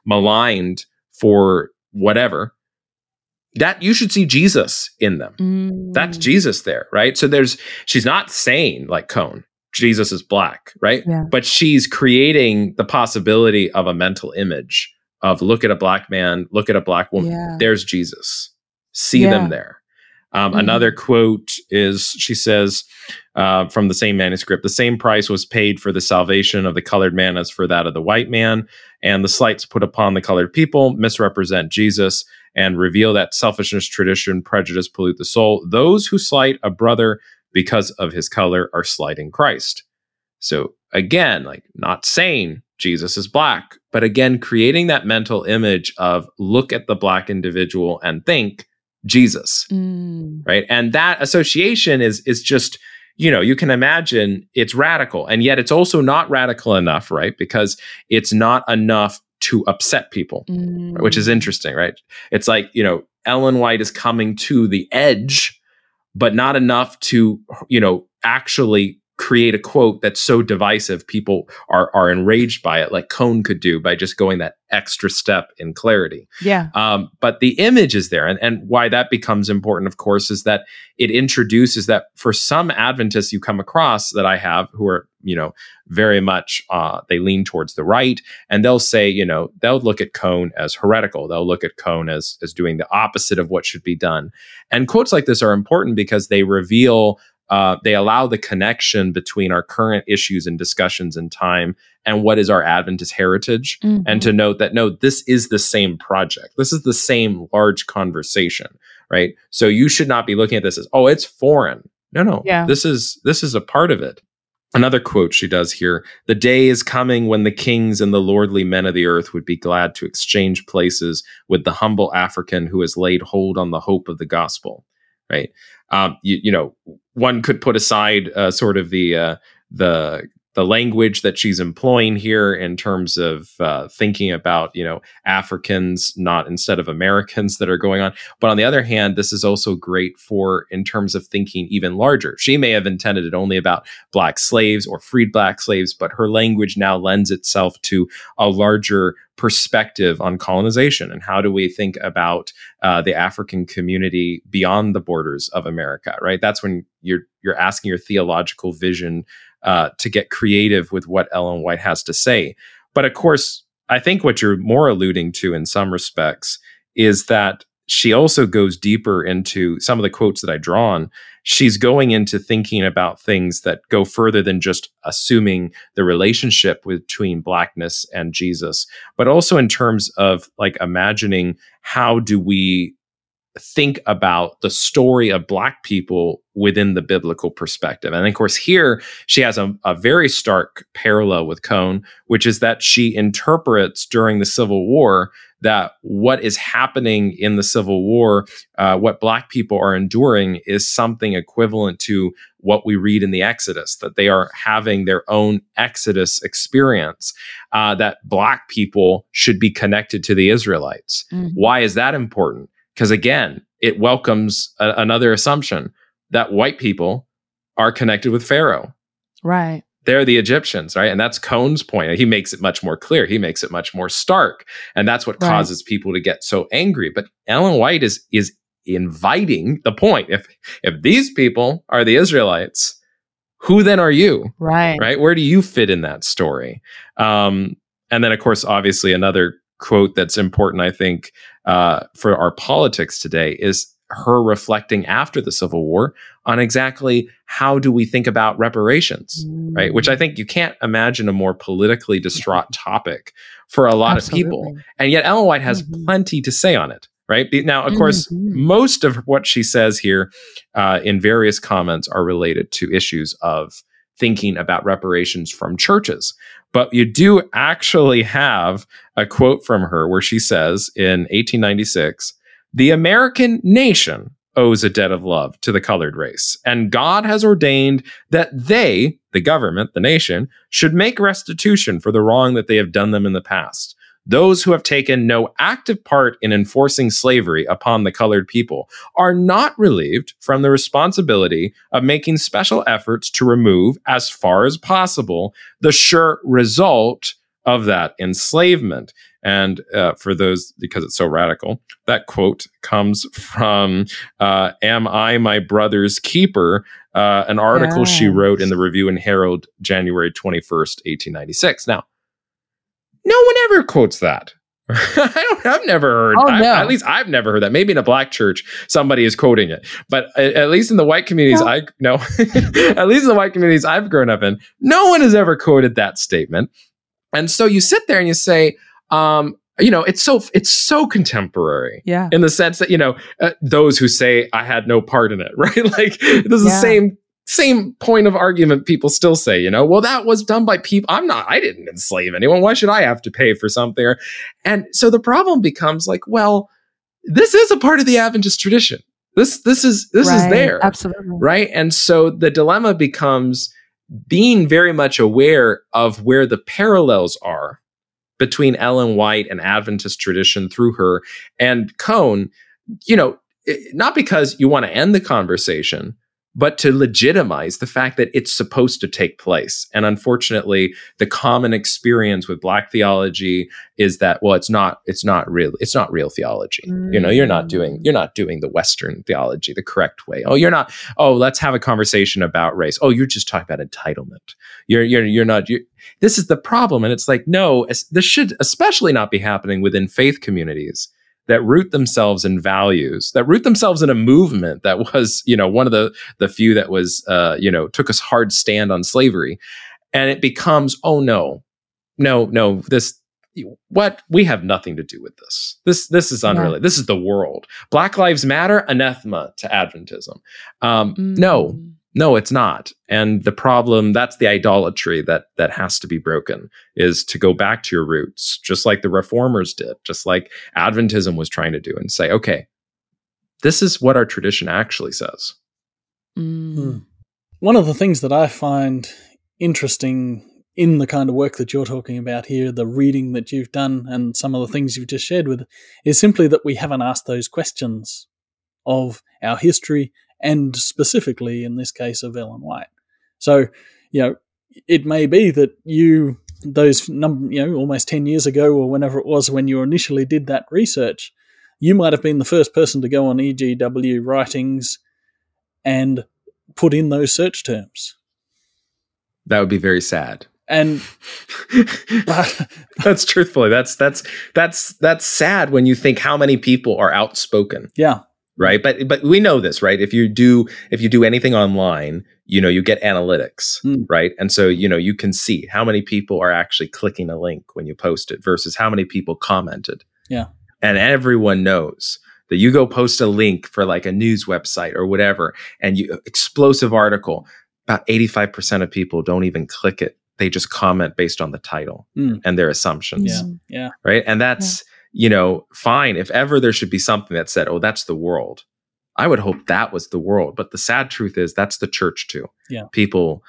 maligned for whatever, that you should see Jesus in them. That's Jesus there, right? So she's not saying like Cone, Jesus is black, right? Yeah. But she's creating the possibility of a mental image of look at a black man, look at a black woman. Yeah. There's Jesus. See them there. Another quote is, she says, from the same manuscript, the same price was paid for the salvation of the colored man as for that of the white man, and the slights put upon the colored people misrepresent Jesus and reveal that selfishness, tradition, prejudice pollute the soul. Those who slight a brother because of his color are slighting Christ. So again, like not saying Jesus is black, but again, creating that mental image of look at the black individual and think Jesus, right? And that association is just, you can imagine it's radical, and yet it's also not radical enough, right? Because it's not enough to upset people, which is interesting, right? It's like, Ellen White is coming to the edge, but not enough to, actually create a quote that's so divisive people are enraged by it, like Cone could do by just going that extra step in clarity. Yeah. But the image is there. And why that becomes important, of course, is that it introduces that for some Adventists you come across that I have who are, very much, they lean towards the right, and they'll say, they'll look at Cone as heretical. They'll look at Cone as doing the opposite of what should be done. And quotes like this are important because they reveal they allow the connection between our current issues and discussions in time and what is our Adventist heritage. And to note that, no, this is the same project. This is the same large conversation, right? So you should not be looking at this as, oh, it's foreign. No, yeah. This is a part of it. Another quote she does here, the day is coming when the kings and the lordly men of the earth would be glad to exchange places with the humble African who has laid hold on the hope of the gospel, right? One could put aside sort of the the language that she's employing here in terms of thinking about, you know, Africans, not instead of Americans that are going on. But on the other hand, this is also great for in terms of thinking even larger. She may have intended it only about black slaves or freed black slaves, but her language now lends itself to a larger perspective on colonization and how do we think about the African community beyond the borders of America, right? That's when you're asking your theological vision to get creative with what Ellen White has to say. But of course, I think what you're more alluding to in some respects is that she also goes deeper into some of the quotes that I draw on. She's going into thinking about things that go further than just assuming the relationship between blackness and Jesus, but also in terms of like imagining how do we think about the story of black people within the biblical perspective. And of course, here she has a very stark parallel with Cone, which is that she interprets during the Civil War that what is happening in the Civil War, what black people are enduring is something equivalent to what we read in the Exodus, that they are having their own Exodus experience, that black people should be connected to the Israelites. Mm. Why is that important? Because again, it welcomes another assumption that white people are connected with Pharaoh. Right. They're the Egyptians, right? And that's Cone's point. He makes it much more clear. He makes it much more stark. And that's what causes people to get so angry. But Ellen White is inviting the point. If these people are the Israelites, who then are you? Right. Right? Where do you fit in that story? And then, of course, obviously another quote that's important, I think, for our politics today is her reflecting after the Civil War on exactly how do we think about reparations, right? Which I think you can't imagine a more politically distraught topic for a lot of people. And yet Ellen White has plenty to say on it, right? Now, of course, most of what she says here in various comments are related to issues of thinking about reparations from churches. But you do actually have a quote from her where she says in 1896, "The American nation owes a debt of love to the colored race, and God has ordained that they, the government, the nation, should make restitution for the wrong that they have done them in the past. Those who have taken no active part in enforcing slavery upon the colored people are not relieved from the responsibility of making special efforts to remove, as far as possible, the sure result of that enslavement." And for those, because it's so radical, that quote comes from Am I My Brother's Keeper, an article she wrote in the Review and Herald, January 21st, 1896. Now, no one ever quotes that. I've never heard. At least I've never heard that. Maybe in a black church, somebody is quoting it. But at least in the white communities, at least in the white communities I've grown up in, no one has ever quoted that statement. And so you sit there and you say, you know, it's so contemporary, in the sense that, you know, those who say I had no part in it, right? Like there's the same point of argument people still say, you know, well, that was done by people. I didn't enslave anyone. Why should I have to pay for something? And so the problem becomes like, well, this is a part of the Adventist tradition. This is there. Absolutely. Right. And so the dilemma becomes being very much aware of where the parallels are between Ellen White and Adventist tradition through her and Cone, you know, not because you want to end the conversation, but to legitimize the fact that it's supposed to take place. And unfortunately, the common experience with black theology is that, well, it's not real theology. You know, you're not doing the Western theology the correct way. Oh, let's have a conversation about race. Oh, you're just talking about entitlement. This is the problem. And it's like, no, this should especially not be happening within faith communities that root themselves in values, that root themselves in a movement that was, you know, one of the few that was, you know, took a hard stand on slavery. And it becomes, oh, no, we have nothing to do with this. This is unrelated. Yeah. This is the world. Black Lives Matter, anathema to Adventism. No, it's not. And the problem, that's the idolatry that has to be broken, is to go back to your roots, just like the reformers did, just like Adventism was trying to do, and say, okay, this is what our tradition actually says. One of the things that I find interesting in the kind of work that you're talking about here, the reading that you've done and some of the things you've just shared with, is simply that we haven't asked those questions of our history, and specifically in this case of Ellen White. So, you know, it may be that you, almost 10 years ago or whenever it was when you initially did that research, you might have been the first person to go on EGW writings and put in those search terms. That would be very sad. And that's truthfully, that's sad when you think how many people are outspoken. Yeah. Right. But we know this, right? If you do anything online, you get analytics, right? And so, you can see how many people are actually clicking a link when you post it versus how many people commented. Yeah. And everyone knows that you go post a link for like a news website or whatever, and explosive article, about 85% of people don't even click it. They just comment based on the title and their assumptions. Yeah. Yeah. Right. And that's, fine. If ever there should be something that said, oh, that's the world, I would hope that was the world. But the sad truth is that's the church too. Yeah. People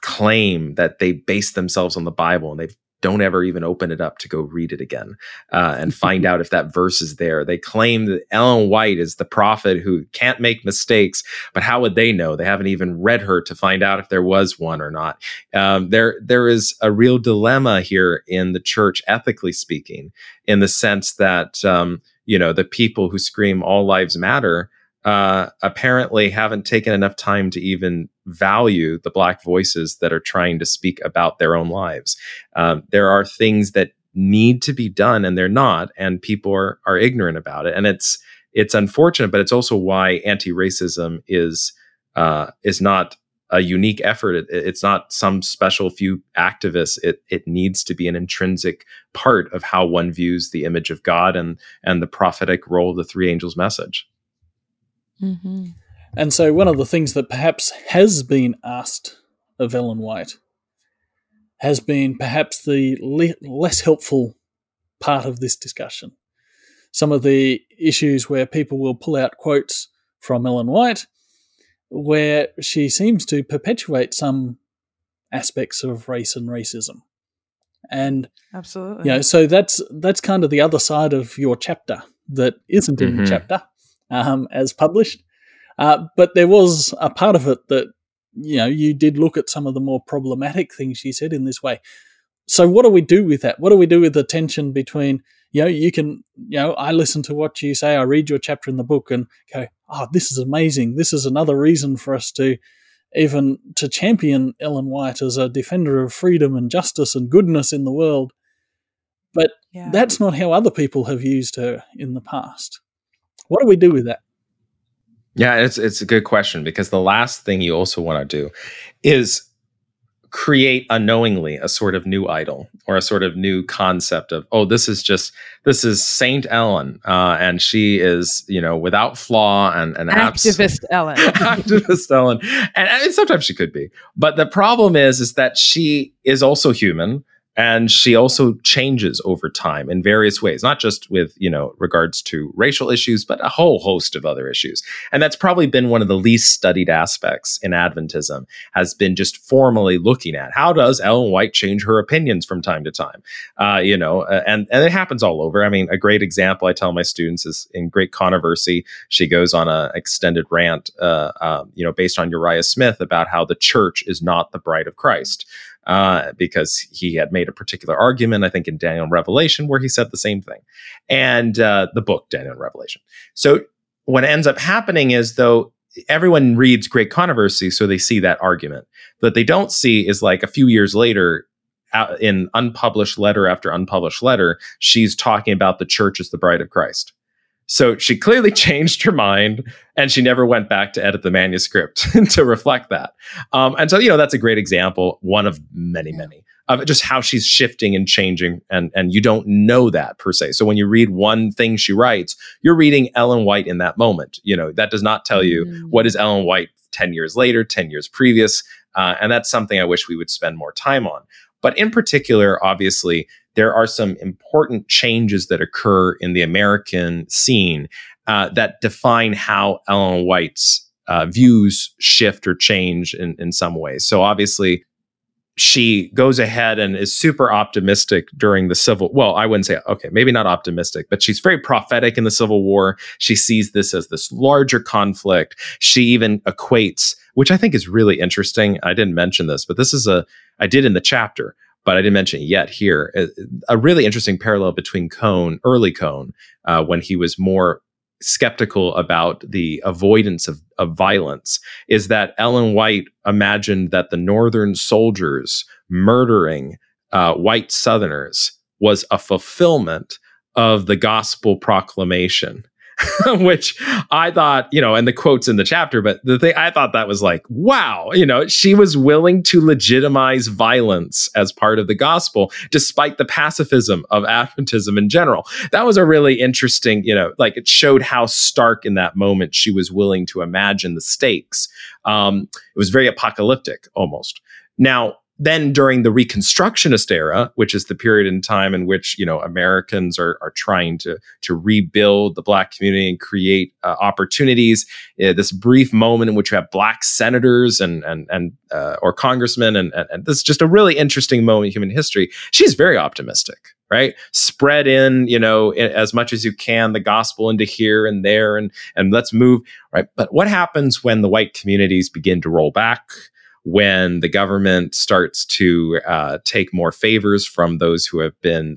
claim that they base themselves on the Bible and they don't ever even open it up to go read it again and find out if that verse is there. They claim that Ellen White is the prophet who can't make mistakes, but how would they know? They haven't even read her to find out if there was one or not. There is a real dilemma here in the church, ethically speaking, in the sense that, the people who scream all lives matter apparently haven't taken enough time to even value the Black voices that are trying to speak about their own lives. There are things that need to be done and they're not, and people are ignorant about it. And it's unfortunate, but it's also why anti-racism is not a unique effort. It's not some special few activists. It needs to be an intrinsic part of how one views the image of God and the prophetic role of the three angels' message. Mm-hmm. And so one of the things that perhaps has been asked of Ellen White has been perhaps the less helpful part of this discussion. Some of the issues where people will pull out quotes from Ellen White where she seems to perpetuate some aspects of race and racism. And absolutely. So that's kind of the other side of your chapter that isn't in the chapter as published. But there was a part of it that, you did look at some of the more problematic things she said in this way. So what do we do with that? What do we do with the tension between, I listen to what you say, I read your chapter in the book and go, oh, this is amazing. This is another reason for us to champion Ellen White as a defender of freedom and justice and goodness in the world. But that's not how other people have used her in the past. What do we do with that? Yeah, it's a good question, because the last thing you also want to do is create unknowingly a sort of new idol or a sort of new concept of, oh, this is Saint Ellen, and she is, without flaw and activist Ellen. Activist Ellen. And sometimes she could be. But the problem is that she is also human. And she also changes over time in various ways, not just with, regards to racial issues, but a whole host of other issues. And that's probably been one of the least studied aspects in Adventism, has been just formally looking at how does Ellen White change her opinions from time to time? And it happens all over. I mean, a great example I tell my students is in Great Controversy, she goes on an extended rant, based on Uriah Smith about how the church is not the bride of Christ. Because he had made a particular argument, I think in Daniel and Revelation, where he said the same thing, and the book Daniel and Revelation. So what ends up happening is, though, everyone reads Great Controversy, so they see that argument. What they don't see is, like, a few years later, in unpublished letter after unpublished letter, she's talking about the church as the bride of Christ. So she clearly changed her mind, and she never went back to edit the manuscript to reflect that. And so that's a great example, one of many, many, of just how she's shifting and changing, and you don't know that per se. So when you read one thing she writes, you're reading Ellen White in that moment. That does not tell you what is Ellen White 10 years later, 10 years previous, and that's something I wish we would spend more time on. But in particular, obviously, there are some important changes that occur in the American scene that define how Ellen White's views shift or change in some ways. So obviously, she goes ahead and is super optimistic during the Civil War. Well, I wouldn't say, okay, maybe not optimistic, but she's very prophetic in the Civil War. She sees this as this larger conflict. She even equates, which I think is really interesting. I didn't mention this, but this is I did in the chapter, but I didn't mention it yet here. A really interesting parallel between Cone, early Cone, when he was more skeptical about the avoidance of violence, is that Ellen White imagined that the Northern soldiers murdering white Southerners was a fulfillment of the gospel proclamation, which I thought, and the quote's in the chapter, but the thing I thought that was like, wow, she was willing to legitimize violence as part of the gospel, despite the pacifism of Adventism in general. That was a really interesting, like it showed how stark in that moment she was willing to imagine the stakes. It was very apocalyptic almost. Now, then during the Reconstructionist era, which is the period in time in which, Americans are trying to rebuild the Black community and create opportunities, this brief moment in which you have Black senators or congressmen, and this is just a really interesting moment in human history. She's very optimistic, right? Spread in, as much as you can, the gospel into here and there, and let's move, right? But what happens when the white communities begin to roll back? When the government starts to take more favors from those who have been,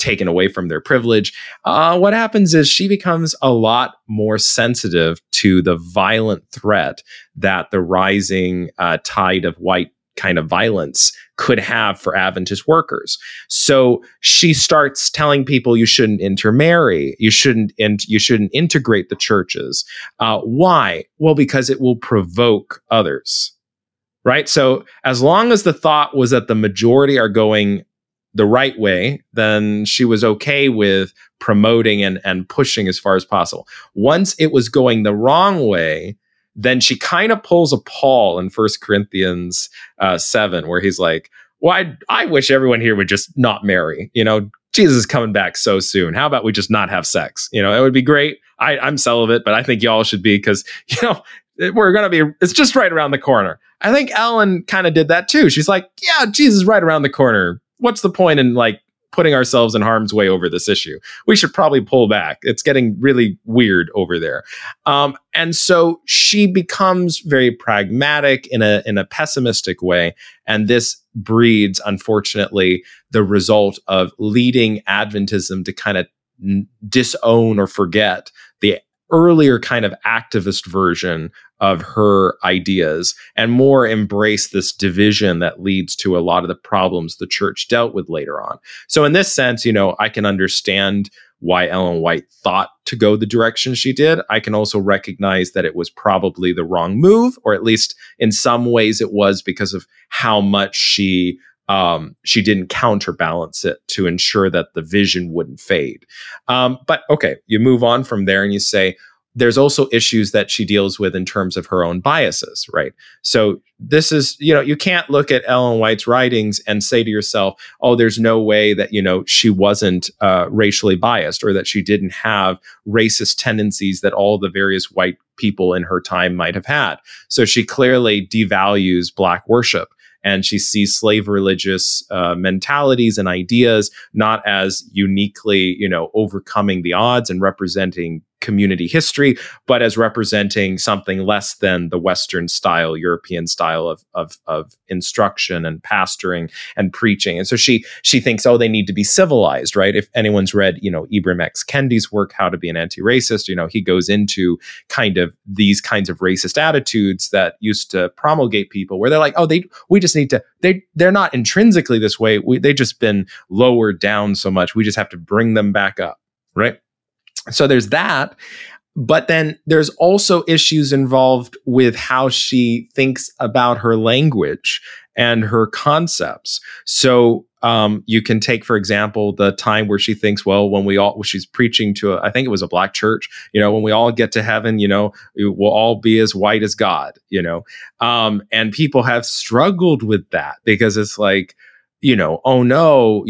taken away from their privilege, what happens is she becomes a lot more sensitive to the violent threat that the rising tide of white kind of violence could have for Adventist workers. So she starts telling people you shouldn't intermarry, you shouldn't integrate the churches. Why? Well, because it will provoke others. Right. So as long as the thought was that the majority are going the right way, then she was okay with promoting and pushing as far as possible. Once it was going the wrong way, then she kind of pulls a Paul in 1 Corinthians 7, where he's like, well, I wish everyone here would just not marry. Jesus is coming back so soon. How about we just not have sex? It would be great. I'm celibate, but I think y'all should be, because, it's just right around the corner. I think Ellen kind of did that too. She's like, yeah, Jesus is right around the corner. What's the point in putting ourselves in harm's way over this issue? We should probably pull back. It's getting really weird over there. And so she becomes very pragmatic in a pessimistic way. And this breeds, unfortunately, the result of leading Adventism to kind of disown or forget the earlier kind of activist version of her ideas, and more embrace this division that leads to a lot of the problems the church dealt with later on. So in this sense, I can understand why Ellen White thought to go the direction she did. I can also recognize that it was probably the wrong move, or at least in some ways it was, because of how much she didn't counterbalance it to ensure that the vision wouldn't fade. But okay, you move on from there and you say, there's also issues that she deals with in terms of her own biases, right? So this is, you can't look at Ellen White's writings and say to yourself, oh, there's no way that, she wasn't racially biased, or that she didn't have racist tendencies that all the various white people in her time might have had. So she clearly devalues Black worship. And she sees slave religious mentalities and ideas not as uniquely, overcoming the odds and representing community history, but as representing something less than the Western style, European style of instruction and pastoring and preaching. And so she thinks, oh, they need to be civilized, right? If anyone's read, Ibram X. Kendi's work, How to Be an Anti-Racist, he goes into kind of these kinds of racist attitudes that used to promulgate people, where they're like, oh, we just need to, they're not intrinsically this way. They've just been lowered down so much. We just have to bring them back up, right? So there's that, but then there's also issues involved with how she thinks about her language and her concepts. So you can take, for example, the time where she thinks, well, when she's preaching to, I think it was a Black church, when we all get to heaven, we'll all be as white as God, and people have struggled with that, because it's like, oh no,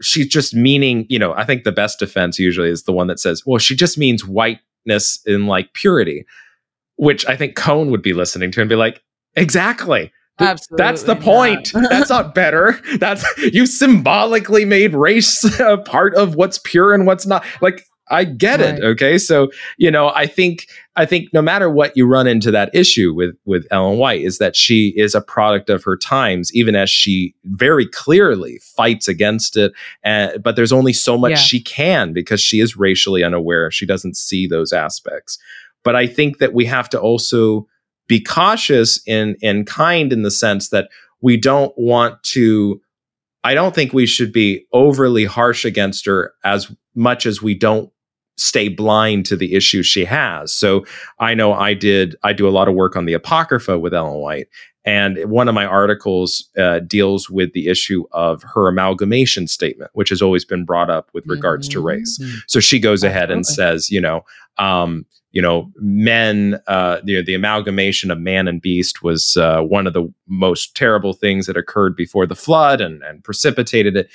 she's just meaning, I think the best defense usually is the one that says, well, she just means whiteness in purity, which I think Cone would be listening to and be like, exactly. Absolutely. That's the point. That's not better. That's, you symbolically made race a part of what's pure and what's not. Like, I get it. Okay. So, you know, I think no matter what, you run into that issue with Ellen White, is that she is a product of her times, even as she very clearly fights against it. But there's only so much she can, because she is racially unaware. She doesn't see those aspects. But I think that we have to also be cautious and kind, in the sense that we don't want to, I don't think we should be overly harsh against her as much as we don't stay blind to the issues she has. So I know I do a lot of work on the Apocrypha with Ellen White. And one of my articles deals with the issue of her amalgamation statement, which has always been brought up with regards to race. So she goes ahead and says, men, the amalgamation of man and beast was one of the most terrible things that occurred before the flood and precipitated it.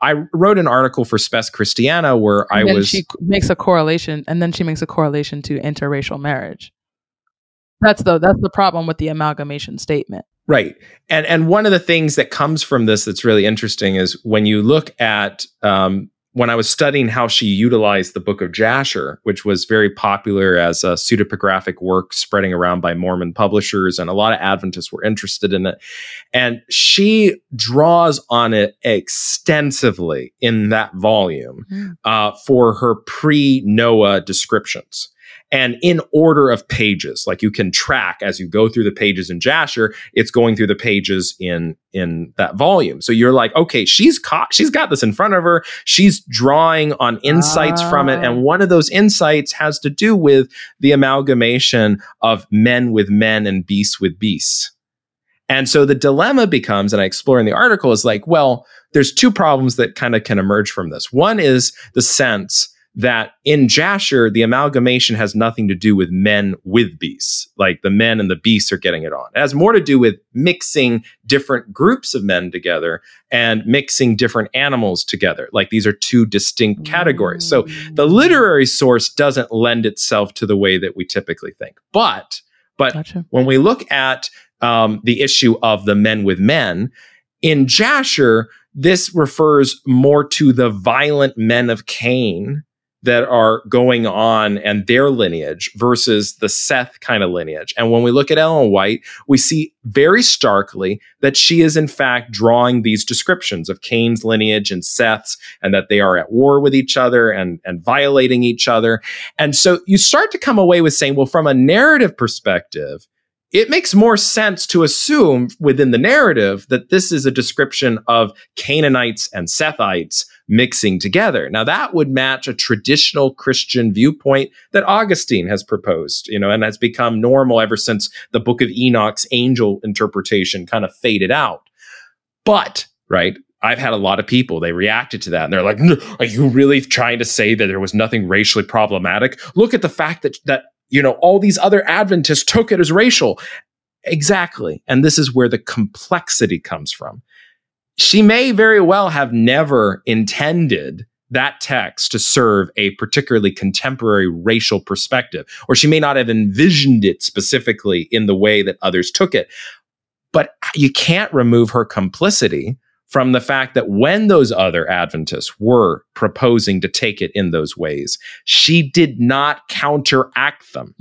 I wrote an article for Spes Christiana where she makes a correlation to interracial marriage. That's the problem with the amalgamation statement. Right. And one of the things that comes from this that's really interesting is when you look at, when I was studying how she utilized the Book of Jasher, which was very popular as a pseudepigraphic work spreading around by Mormon publishers, and a lot of Adventists were interested in it. And she draws on it extensively in that volume for her pre-Noah descriptions. And in order of pages, like you can track as you go through the pages in Jasher, it's going through the pages in that volume. So you're like, okay, she's got this in front of her. She's drawing on insights from it. And one of those insights has to do with the amalgamation of men with men and beasts with beasts. And so the dilemma becomes, and I explore in the article, is like, well, there's two problems that kind of can emerge from this. One is the sense that in Jasher, the amalgamation has nothing to do with men with beasts. Like the men and the beasts are getting it on. It has more to do with mixing different groups of men together and mixing different animals together. Like these are two distinct categories. So the literary source doesn't lend itself to the way that we typically think. But gotcha. When we look at the issue of the men with men, in Jasher, this refers more to the violent men of Cain that are going on and their lineage versus the Seth kind of lineage. And when we look at Ellen White, we see very starkly that she is in fact drawing these descriptions of Cain's lineage and Seth's, and that they are at war with each other and violating each other. And so you start to come away with saying, well, from a narrative perspective, it makes more sense to assume within the narrative that this is a description of Canaanites and Sethites mixing together. Now, that would match a traditional Christian viewpoint that Augustine has proposed, and has become normal ever since the Book of Enoch's angel interpretation kind of faded out. But, right, I've had a lot of people, they reacted to that and they're like, are you really trying to say that there was nothing racially problematic? Look at the fact that all these other Adventists took it as racial. Exactly. And this is where the complexity comes from. She may very well have never intended that text to serve a particularly contemporary racial perspective, or she may not have envisioned it specifically in the way that others took it. But you can't remove her complicity from the fact that when those other Adventists were proposing to take it in those ways, she did not counteract them,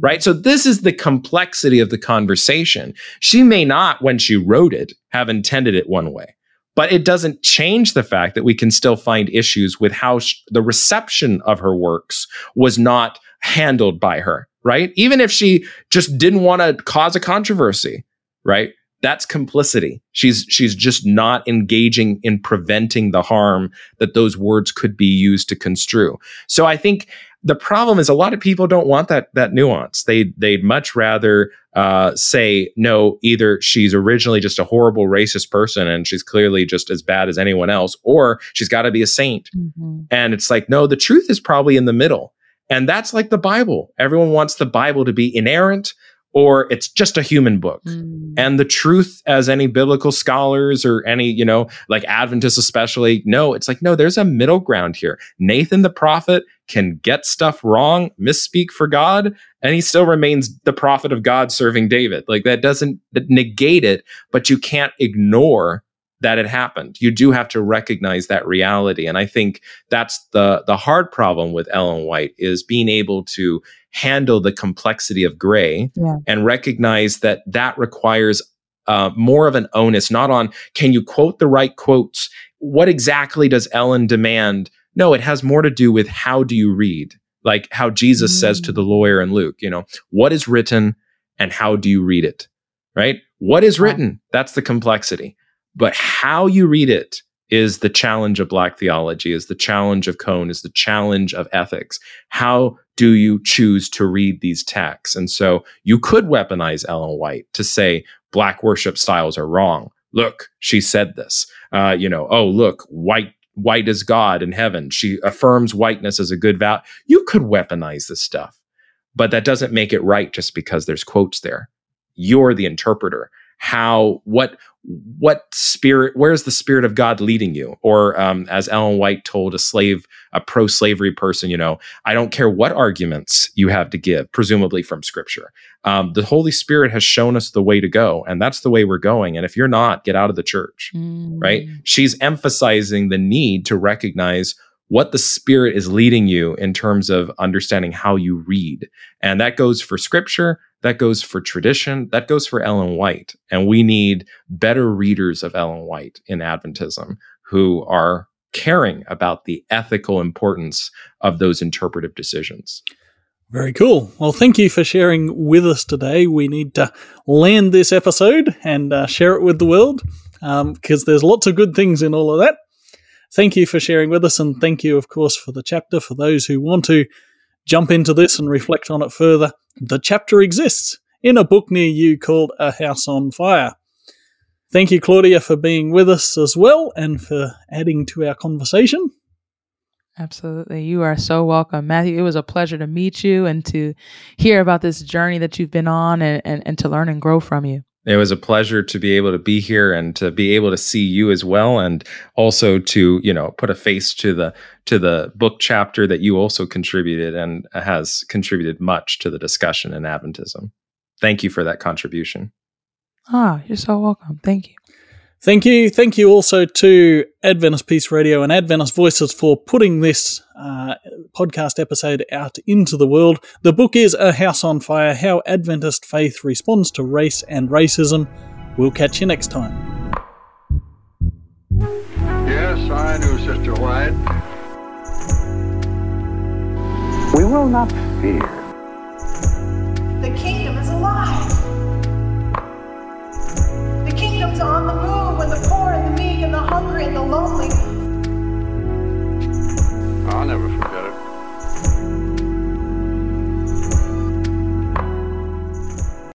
right? So this is the complexity of the conversation. She may not, when she wrote it, have intended it one way, but it doesn't change the fact that we can still find issues with how the reception of her works was not handled by her, right? Even if she just didn't want to cause a controversy, right? That's complicity. She's just not engaging in preventing the harm that those words could be used to construe. So I think the problem is a lot of people don't want that nuance. They'd much rather say, no, either she's originally just a horrible racist person and she's clearly just as bad as anyone else, or she's got to be a saint. And it's like, no, the truth is probably in the middle. And that's like the Bible. Everyone wants the Bible to be inerrant, or it's just a human book. Mm. And the truth, as any biblical scholars or any, you know, like Adventists especially know, it's like, no, there's a middle ground here. Nathan the prophet can get stuff wrong, misspeak for God, and he still remains the prophet of God serving David. Like that doesn't negate it, but you can't ignore that it happened. You do have to recognize that reality. And I think that's the hard problem with Ellen White, is being able to handle the complexity of gray and recognize that that requires more of an onus, not on, can you quote the right quotes? What exactly does Ellen demand? No, it has more to do with how do you read? Like how Jesus says to the lawyer in Luke, you know, what is written and how do you read it, right? What is written? That's the complexity. But how you read it is the challenge of Black theology, is the challenge of Cone, is the challenge of ethics. How do you choose to read these texts? And so you could weaponize Ellen White to say Black worship styles are wrong. Look, she said this. You know, oh, look, white is God in heaven. She affirms whiteness as a good value. You could weaponize this stuff, but that doesn't make it right just because there's quotes there. You're the interpreter. How, what spirit, where's the spirit of God leading you? Or as Ellen White told a pro-slavery person, you know, I don't care what arguments you have to give, presumably from scripture. The Holy Spirit has shown us the way to go, and that's the way we're going. And if you're not, get out of the church, right? She's emphasizing the need to recognize what the Spirit is leading you in terms of understanding how you read. And that goes for scripture, that goes for tradition, that goes for Ellen White. And we need better readers of Ellen White in Adventism who are caring about the ethical importance of those interpretive decisions. Very cool. Well, thank you for sharing with us today. We need to land this episode and share it with the world, because there's lots of good things in all of that. Thank you for sharing with us, and thank you, of course, for the chapter. For those who want to jump into this and reflect on it further, the chapter exists in a book near you called A House on Fire. Thank you, Claudia, for being with us as well and for adding to our conversation. Absolutely. You are so welcome, Matthew. It was a pleasure to meet you and to hear about this journey that you've been on, and to learn and grow from you. It was a pleasure to be able to be here and to be able to see you as well, and also to, you know, put a face to the book chapter that you also contributed and has contributed much to the discussion in Adventism. Thank you for that contribution. Ah, you're so welcome. Thank you. Thank you. Thank you also to Adventist Peace Radio and Adventist Voices for putting this podcast episode out into the world. The book is A House on Fire, How Adventist Faith Responds to Race and Racism. We'll catch you next time. Yes, I do, Sister White. We will not fear. The kingdom is alive.